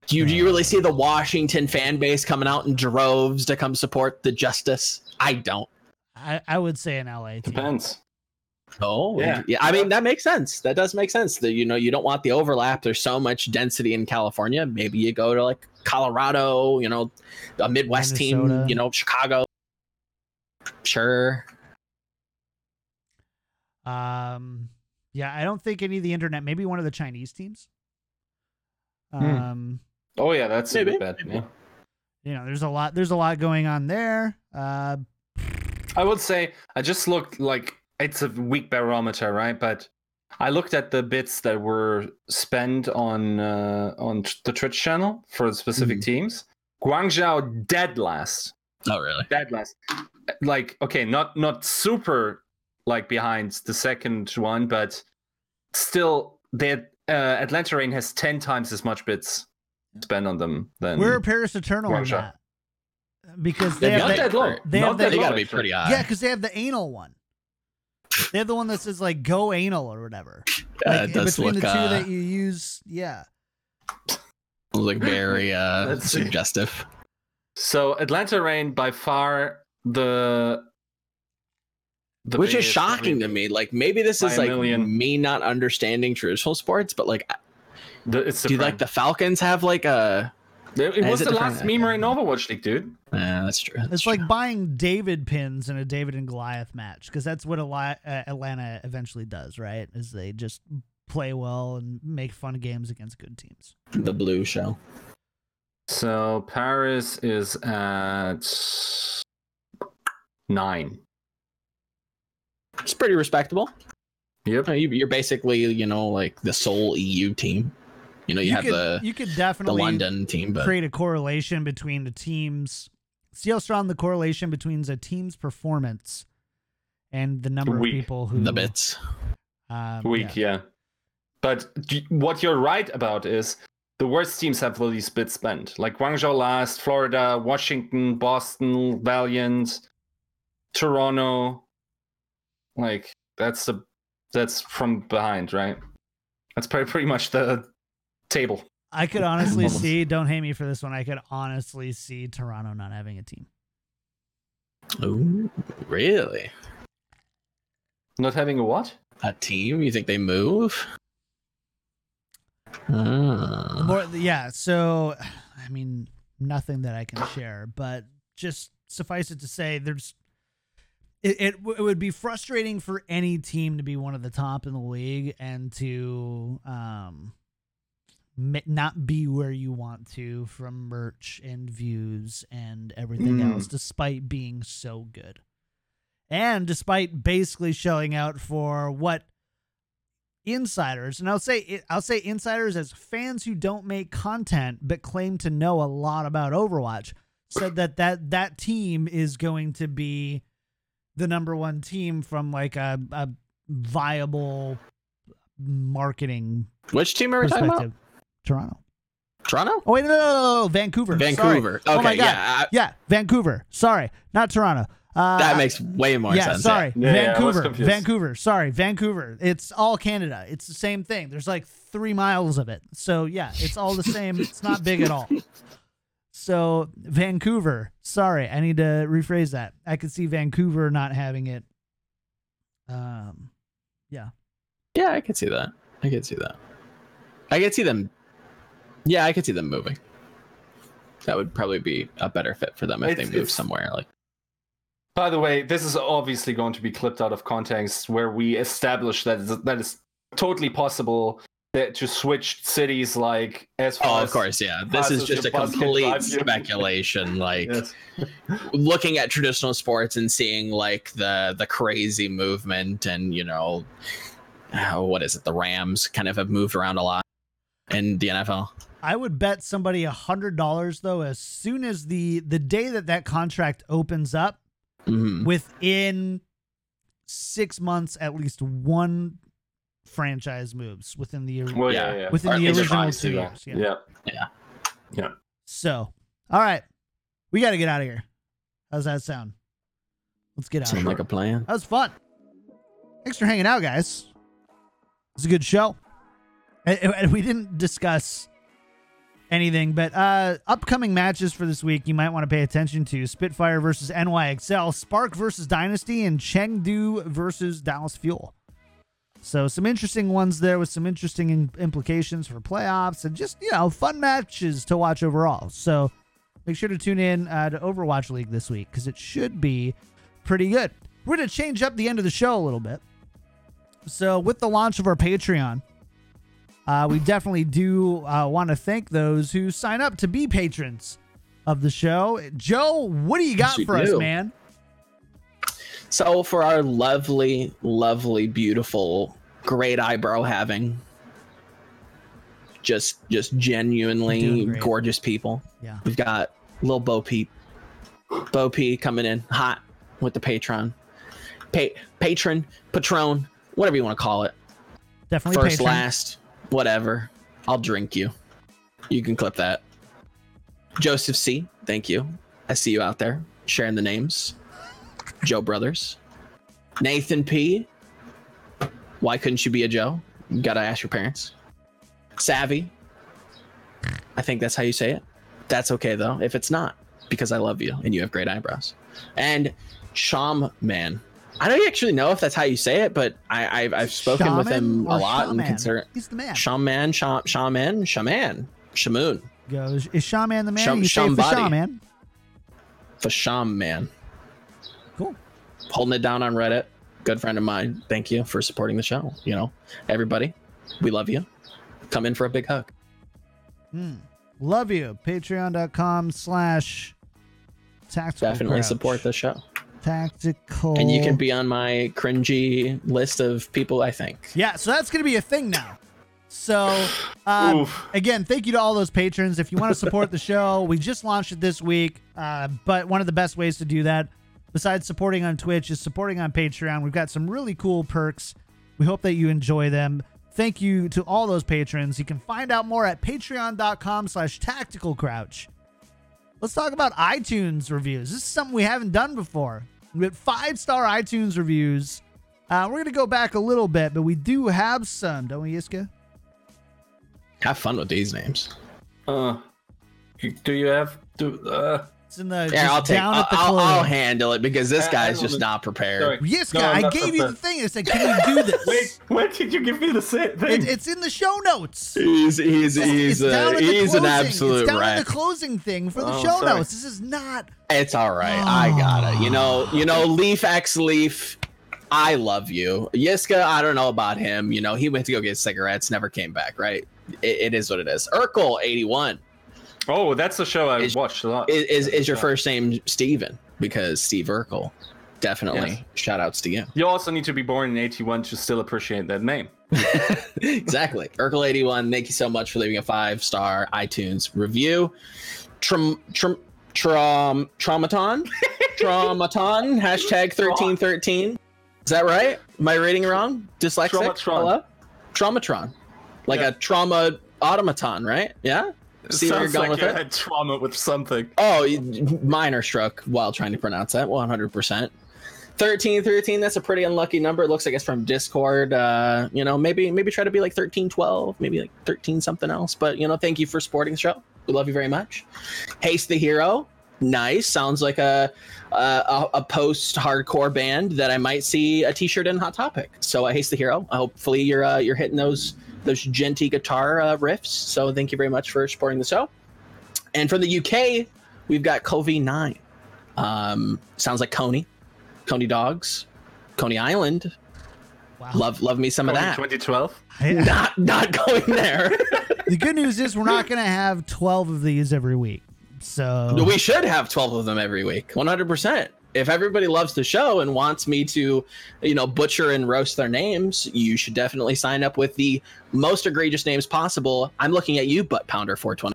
Do you really see the Washington fan base coming out in droves to come support the Justice? I don't. I would say in LA. Too. Depends. Oh, yeah. I mean, that makes sense. That does make sense. That, you know, you don't want the overlap. There's so much density in California. Maybe you go to like Colorado, you know, a Midwest team, you know, Chicago. Sure. Yeah, I don't think any of the internet, maybe one of the Chinese teams. Oh yeah, that's maybe a bad. Yeah. You know, there's a lot going on there. I would say I just looked, like, it's a weak barometer, right? But I looked at the bits that were spent on the Twitch channel for specific teams. Guangzhou dead last. Oh really? Dead last. Like, okay, not super like behind the second one, but still they're. Atlanta Rain has 10 times as much bits spent on them than. Where are Paris Eternal on that? Because they have that low. They got to be pretty high. Yeah, because they have the anal one. They have the one that says like "go anal" or whatever. Like, between the two that you use, yeah. Look very suggestive. So Atlanta Rain by far the which is shocking to me. Like, maybe this is like me not understanding traditional sports, but like, do like the Falcons have like a? It was the last meme in Overwatch League, dude. Yeah, that's true. It's like buying David pins in a David and Goliath match, because that's what Atlanta eventually does, right? Is they just play well and make fun games against good teams. The blue shell. So Paris is at 9. It's pretty respectable. Yep. You're basically, you know, like the sole EU team. You know, you could definitely the London team, but create a correlation between the teams. See how strong the correlation between a team's performance and the number of people who the bits. Yeah. But what you're right about is the worst teams have all these bits spent. Like Guangzhou last, Florida, Washington, Boston, Valiant, Toronto. Like that's from behind, right? That's pretty much the table. I could honestly see. Don't hate me for this one. I could honestly see Toronto not having a team. Oh, really? Not having a what? A team? You think they move? Yeah. So, I mean, nothing that I can share, but just suffice it to say, there's. It would be frustrating for any team to be one of the top in the league and to not be where you want to from merch and views and everything else, despite being so good. And despite basically showing out for what insiders, and I'll say insiders as fans who don't make content but claim to know a lot about Overwatch, said that team is going to be the number one team from like a viable marketing. Which team are we talking about? Toronto? Oh wait, no. Vancouver. Sorry. Okay, oh my God. Yeah, Vancouver. Sorry, not Toronto. That makes way more sense. Sorry. Yeah, Vancouver. Sorry, Vancouver. It's all Canada. It's the same thing. There's like 3 miles of it. So yeah, it's all the same. It's not big at all. So Vancouver, sorry, I need to rephrase that. I could see Vancouver not having it. Yeah, I could see that. I could see them. Yeah, I could see them moving. That would probably be a better fit for them if they move somewhere. Like, by the way, this is obviously going to be clipped out of context where we establish that that is totally possible to switch cities, like as far of course, yeah. This is just a complete speculation. Like yes. Looking at traditional sports and seeing like the crazy movement and, you know, what is it? The Rams kind of have moved around a lot in the NFL. I would bet somebody $100 though, as soon as the day that contract opens up, mm-hmm. within 6 months, at least one franchise moves within the original 2 years. Yeah. So, all right, we got to get out of here. How's that sound? Let's get out. Sounds like a plan. That was fun. Thanks for hanging out, guys. It's a good show. And we didn't discuss anything, but upcoming matches for this week you might want to pay attention to: Spitfire versus NYXL, Spark versus Dynasty, and Chengdu versus Dallas Fuel. So some interesting ones there with some interesting implications for playoffs and just, you know, fun matches to watch overall. So make sure to tune in to Overwatch League this week because it should be pretty good. We're going to change up the end of the show a little bit. So with the launch of our Patreon, we definitely do want to thank those who sign up to be patrons of the show. Joe, what do you got for us, man? So for our lovely, lovely, beautiful, great eyebrow having, just genuinely gorgeous people. Yeah, we've got little Bo Peep coming in hot with the patron, whatever you want to call it. Definitely first, patron. Last, whatever. I'll drink you. You can clip that. Joseph C, thank you. I see you out there sharing the names. Joe Brothers. Nathan P, why couldn't you be a Joe? You gotta ask your parents. Savvy, I think that's how you say it. That's okay though if it's not, because I love you and you have great eyebrows. And Sham Man, I don't actually know if that's how you say it, but I've spoken Shaman with him a lot. Shaman. And he's the man. Shaman. Is Shaman the man? Shaman. Cool. Holding it down on Reddit. Good friend of mine. Thank you for supporting the show. You know, everybody, we love you. Come in for a big hug. Love you. Patreon.com/Tactical Definitely Crouch. Support the show. Tactical. And you can be on my cringy list of people, I think. Yeah, so that's going to be a thing now. So, again, thank you to all those patrons. If you want to support the show, we just launched it this week. But one of the best ways to do that, besides supporting on Twitch, is supporting on Patreon. We've got some really cool perks. We hope that you enjoy them. Thank you to all those patrons. You can find out more at patreon.com/tacticalcrouch. Let's talk about iTunes reviews. This is something we haven't done before. We had 5-star iTunes reviews. We're going to go back a little bit, but we do have some, don't we, Yiska? Have fun with these names. Do you have to... In the, yeah, I'll take. I'll handle it because this guy's just not prepared. Sorry. Yes, no, guy, I gave you the thing. I said, "Can you do this?" Wait, when did you give me the thing? It's in the show notes. He's an absolute it's down rat. In the closing thing for the show notes. This is not. It's all right. I got it. You know, Leaf X Leaf. I love you, Yiska. I don't know about him. You know, he went to go get cigarettes, never came back. Right? It is what it is. Urkel 81. Oh, that's the show I watched a lot. Is your first name Steven? Because Steve Urkel. Definitely. Yes. Shout outs to you. You also need to be born in 81 to still appreciate that name. Exactly. Urkel 81, thank you so much for leaving a 5-star iTunes review. Traumaton, hashtag 1313. Is that right? Am I reading wrong? Dyslexic? Traumatron. Like a trauma automaton, right? Yeah? See where you're going with it? I had trauma with something. Oh, minor stroke while trying to pronounce that. 100%. 1313, that's a pretty unlucky number. It looks like it's from Discord. You know, maybe try to be like 1312, maybe like 13 something else. But, you know, thank you for supporting the show. We love you very much. Haste the Hero. Nice. Sounds like a post-hardcore band that I might see a T-shirt in Hot Topic. So Haste the Hero. Hopefully you're hitting those genty guitar riffs. So thank you very much for supporting the show. And from the UK, we've got Covey9. Sounds like Coney Dogs, Coney Island. Wow. Love me some Coney of that. 2012. Yeah. Not going there. The good news is we're not going to have 12 of these every week. So we should have 12 of them every week. 100%. If everybody loves the show and wants me to, butcher and roast their names, you should definitely sign up with the most egregious names possible. I'm looking at you, Butt Pounder 420.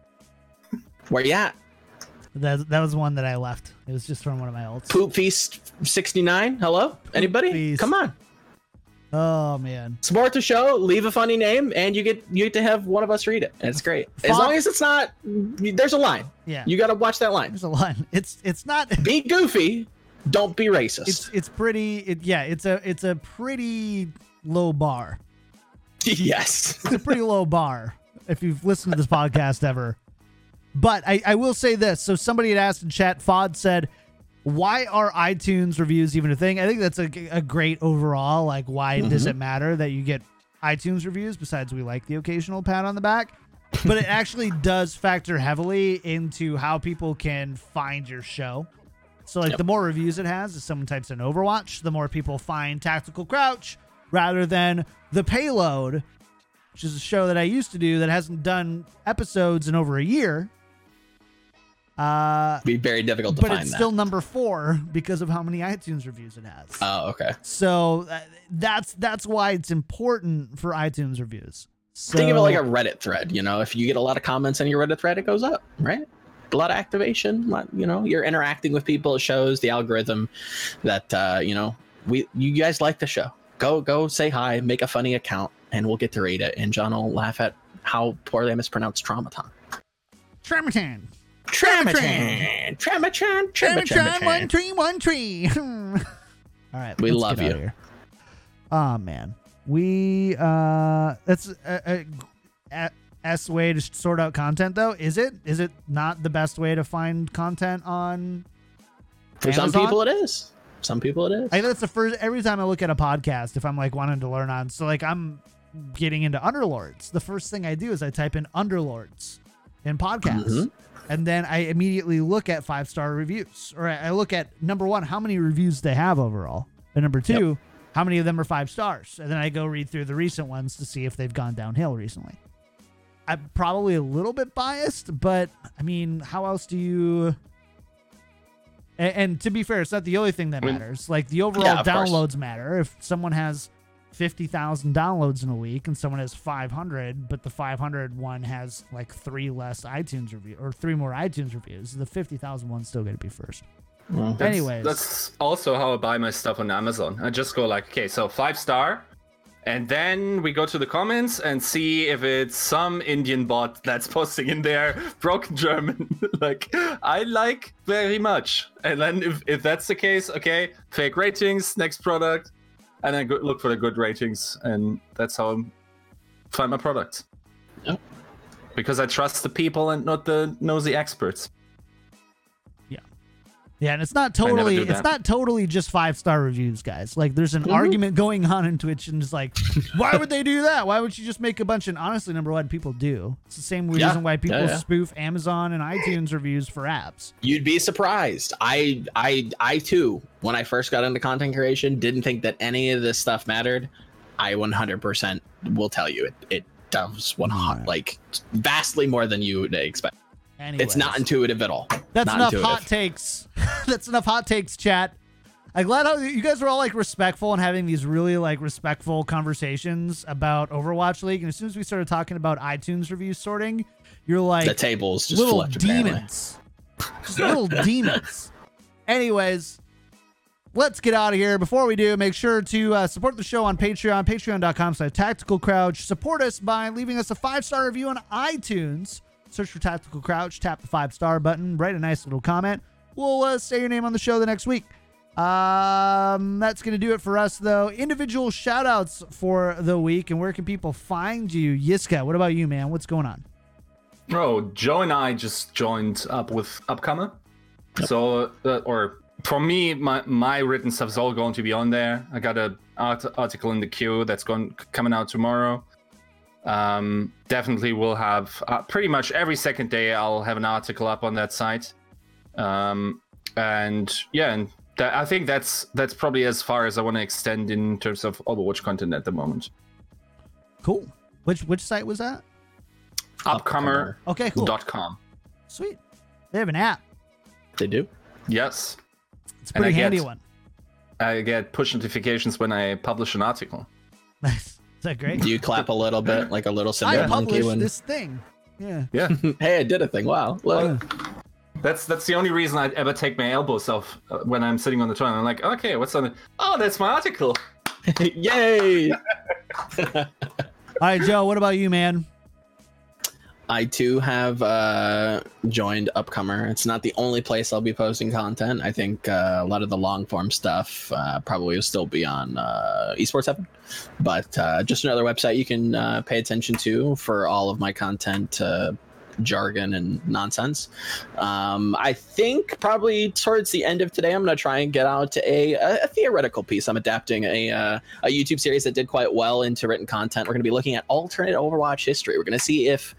Where you at? That was one that I left. It was just from one of my olds. Poop Feast 69. Hello? Anybody? Feast. Come on. Oh man. Support the show, leave a funny name, and you get to have one of us read it. And it's great. As long as it's not there's a line. Yeah. You gotta watch that line. There's a line. It's not be goofy, don't be racist. It's a pretty low bar. Yes. It's a pretty low bar if you've listened to this podcast ever. But I will say this. So somebody had asked in chat, Fod said, why are iTunes reviews even a thing? I think that's a great overall, like, why does it matter that you get iTunes reviews besides we like the occasional pat on the back? But it actually does factor heavily into how people can find your show. So, like, the more reviews it has, if someone types in Overwatch, the more people find Tactical Crouch rather than The Payload, which is a show that I used to do that hasn't done episodes in over a year. Be very difficult to find that. But it's still number 4 because of how many iTunes reviews it has. Oh, okay. So that's why it's important for iTunes reviews. So, think of it like a Reddit thread. If you get a lot of comments on your Reddit thread, it goes up, right? A lot of activation. You're interacting with people. It shows the algorithm that you guys like the show. Go say hi. Make a funny account, and we'll get to read it. And John will laugh at how poorly I mispronounced Traumaton. Traumaton. Tramatron, Tramatron, Tramatron, 1 tree. All right, we love you. Oh man, we that's a way to sort out content though. Is it not the best way to find content on? For Amazon? Some people, it is. Some people, it is. I think that's the first. Every time I look at a podcast, if I'm like wanting to learn on, so like I'm getting into Underlords, the first thing I do is I type in Underlords in podcasts. Mm-hmm. And then I immediately look at 5-star reviews, or I look at number 1, how many reviews they have overall, and number 2, how many of them are 5 stars. And then I go read through the recent ones to see if they've gone downhill recently. I'm probably a little bit biased, but I mean, how else do you? And to be fair, it's not the only thing that matters. Like the overall downloads matter. If someone has 50,000 downloads in a week and someone has 500, but the 500 one has like 3 less iTunes review or 3 more iTunes reviews, the 50,000 one's still going to be first. Well, anyways, that's also how I buy my stuff on Amazon. I just go like, okay, so 5-star, and then we go to the comments and see if it's some Indian bot that's posting in there broken German like I like very much, and then if that's the case, okay, fake ratings, next product. And I look for the good ratings, and that's how I find my product. Yep. Because I trust the people and not the nosy experts. Yeah. Yeah, and it's not totally just 5-star reviews, guys. Like, there's an argument going on in Twitch, and it's like, why would they do that? Why would you just make a bunch? And honestly, number 1, people do. It's the same reason why people spoof Amazon and iTunes reviews for apps. You'd be surprised. I too, when I first got into content creation, didn't think that any of this stuff mattered. I 100% will tell you it does vastly more than you would expect. Anyways. It's not intuitive at all. Hot takes. That's enough hot takes, chat. I'm glad how you guys were all like respectful and having these really like respectful conversations about Overwatch League. And as soon as we started talking about iTunes review sorting, you're like the tables just little demons, just little demons. Anyways, let's get out of here. Before we do, make sure to support the show on Patreon, patreon.com/Tactical Crouch. Support us by leaving us a 5-star review on iTunes. Search for Tactical Crouch, tap the 5-star button, write a nice little comment. We'll say your name on the show the next week. That's going to do it for us, though. Individual shout-outs for the week, and where can people find you? Yiska, what about you, man? What's going on? Oh, Joe and I just joined up with Upcomer. Yep. So, or for me, my written stuff is all going to be on there. I got an article in the queue that's coming out tomorrow. Definitely will have pretty much every second day I'll have an article up on that site. I think that's probably as far as I want to extend in terms of Overwatch content at the moment. Cool. Which site was that? Upcomer.com. Okay, cool. Sweet. They have an app. They do? Yes. It's a pretty handy one. I get push notifications when I publish an article. Nice. Is that great? Do you clap a little bit, like a little symbol monkey? I published this thing. Yeah. Hey, I did a thing. Wow. Look. That's the only reason I ever take my elbows off when I'm sitting on the toilet. I'm like, okay, what's on it? Oh, that's my article. Yay. All right, Joe, what about you, man? I too have joined Upcomer. It's not the only place I'll be posting content. I think a lot of the long form stuff probably will still be on Esports Heaven, but just another website you can pay attention to for all of my content, jargon and nonsense. I think probably towards the end of today, I'm going to try and get out a theoretical piece. I'm adapting a YouTube series that did quite well into written content. We're going to be looking at alternate Overwatch history. We're going to see if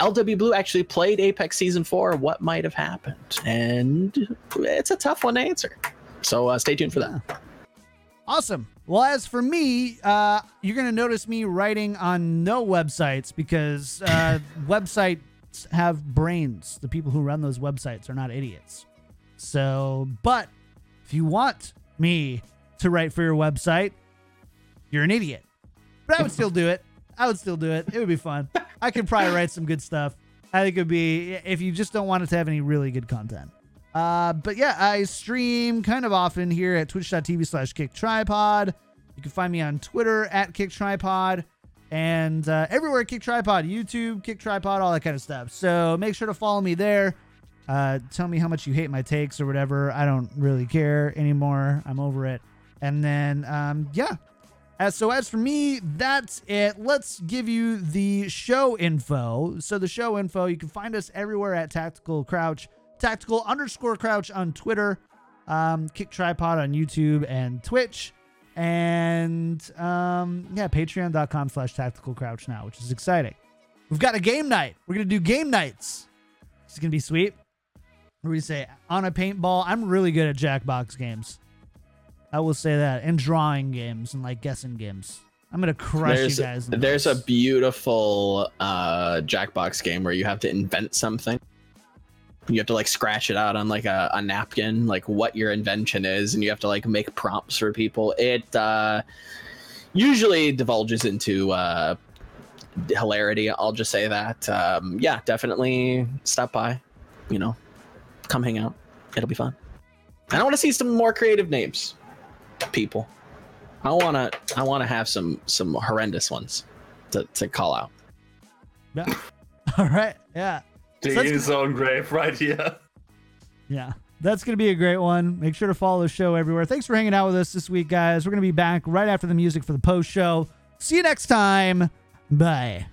LW Blue actually played Apex Season 4, what might have happened. And it's a tough one to answer. So stay tuned for that. Awesome. Well, as for me, you're going to notice me writing on no websites because websites have brains. The people who run those websites are not idiots. So, but if you want me to write for your website, you're an idiot. But I would still do it. It would be fun. I could probably write some good stuff. I think it would be, if you just don't want it to have any really good content. But yeah, I stream kind of often here at twitch.tv/Kick Tripod. You can find me on Twitter @Kick Tripod and everywhere Kick Tripod, YouTube, Kick Tripod, all that kind of stuff. So make sure to follow me there. Tell me how much you hate my takes or whatever. I don't really care anymore. I'm over it. And then, as for me, that's it. Let's give you the show info. So the show info, you can find us everywhere at Tactical Crouch, Tactical_Crouch on Twitter, Kick Tripod on YouTube and Twitch, and patreon.com/Tactical Crouch now, which is exciting. We've got a game night. We're going to do game nights. It's going to be sweet. What do you say? On a paintball. I'm really good at Jackbox games. I will say that, and drawing games and like guessing games. I'm going to crush you guys. There's a beautiful Jackbox game where you have to invent something. You have to like scratch it out on like a napkin, like what your invention is. And you have to like make prompts for people. It usually divulges into hilarity. I'll just say that. Definitely stop by, come hang out. It'll be fun. I want to see some more creative names. People, I want to have some horrendous ones to call out. Yeah. All right. Yeah. Digging his own grave right here. Yeah, that's gonna be a great one. Make sure to follow the show everywhere. Thanks for hanging out with us this week, guys. We're gonna be back right after the music for the post show. See you next time. Bye.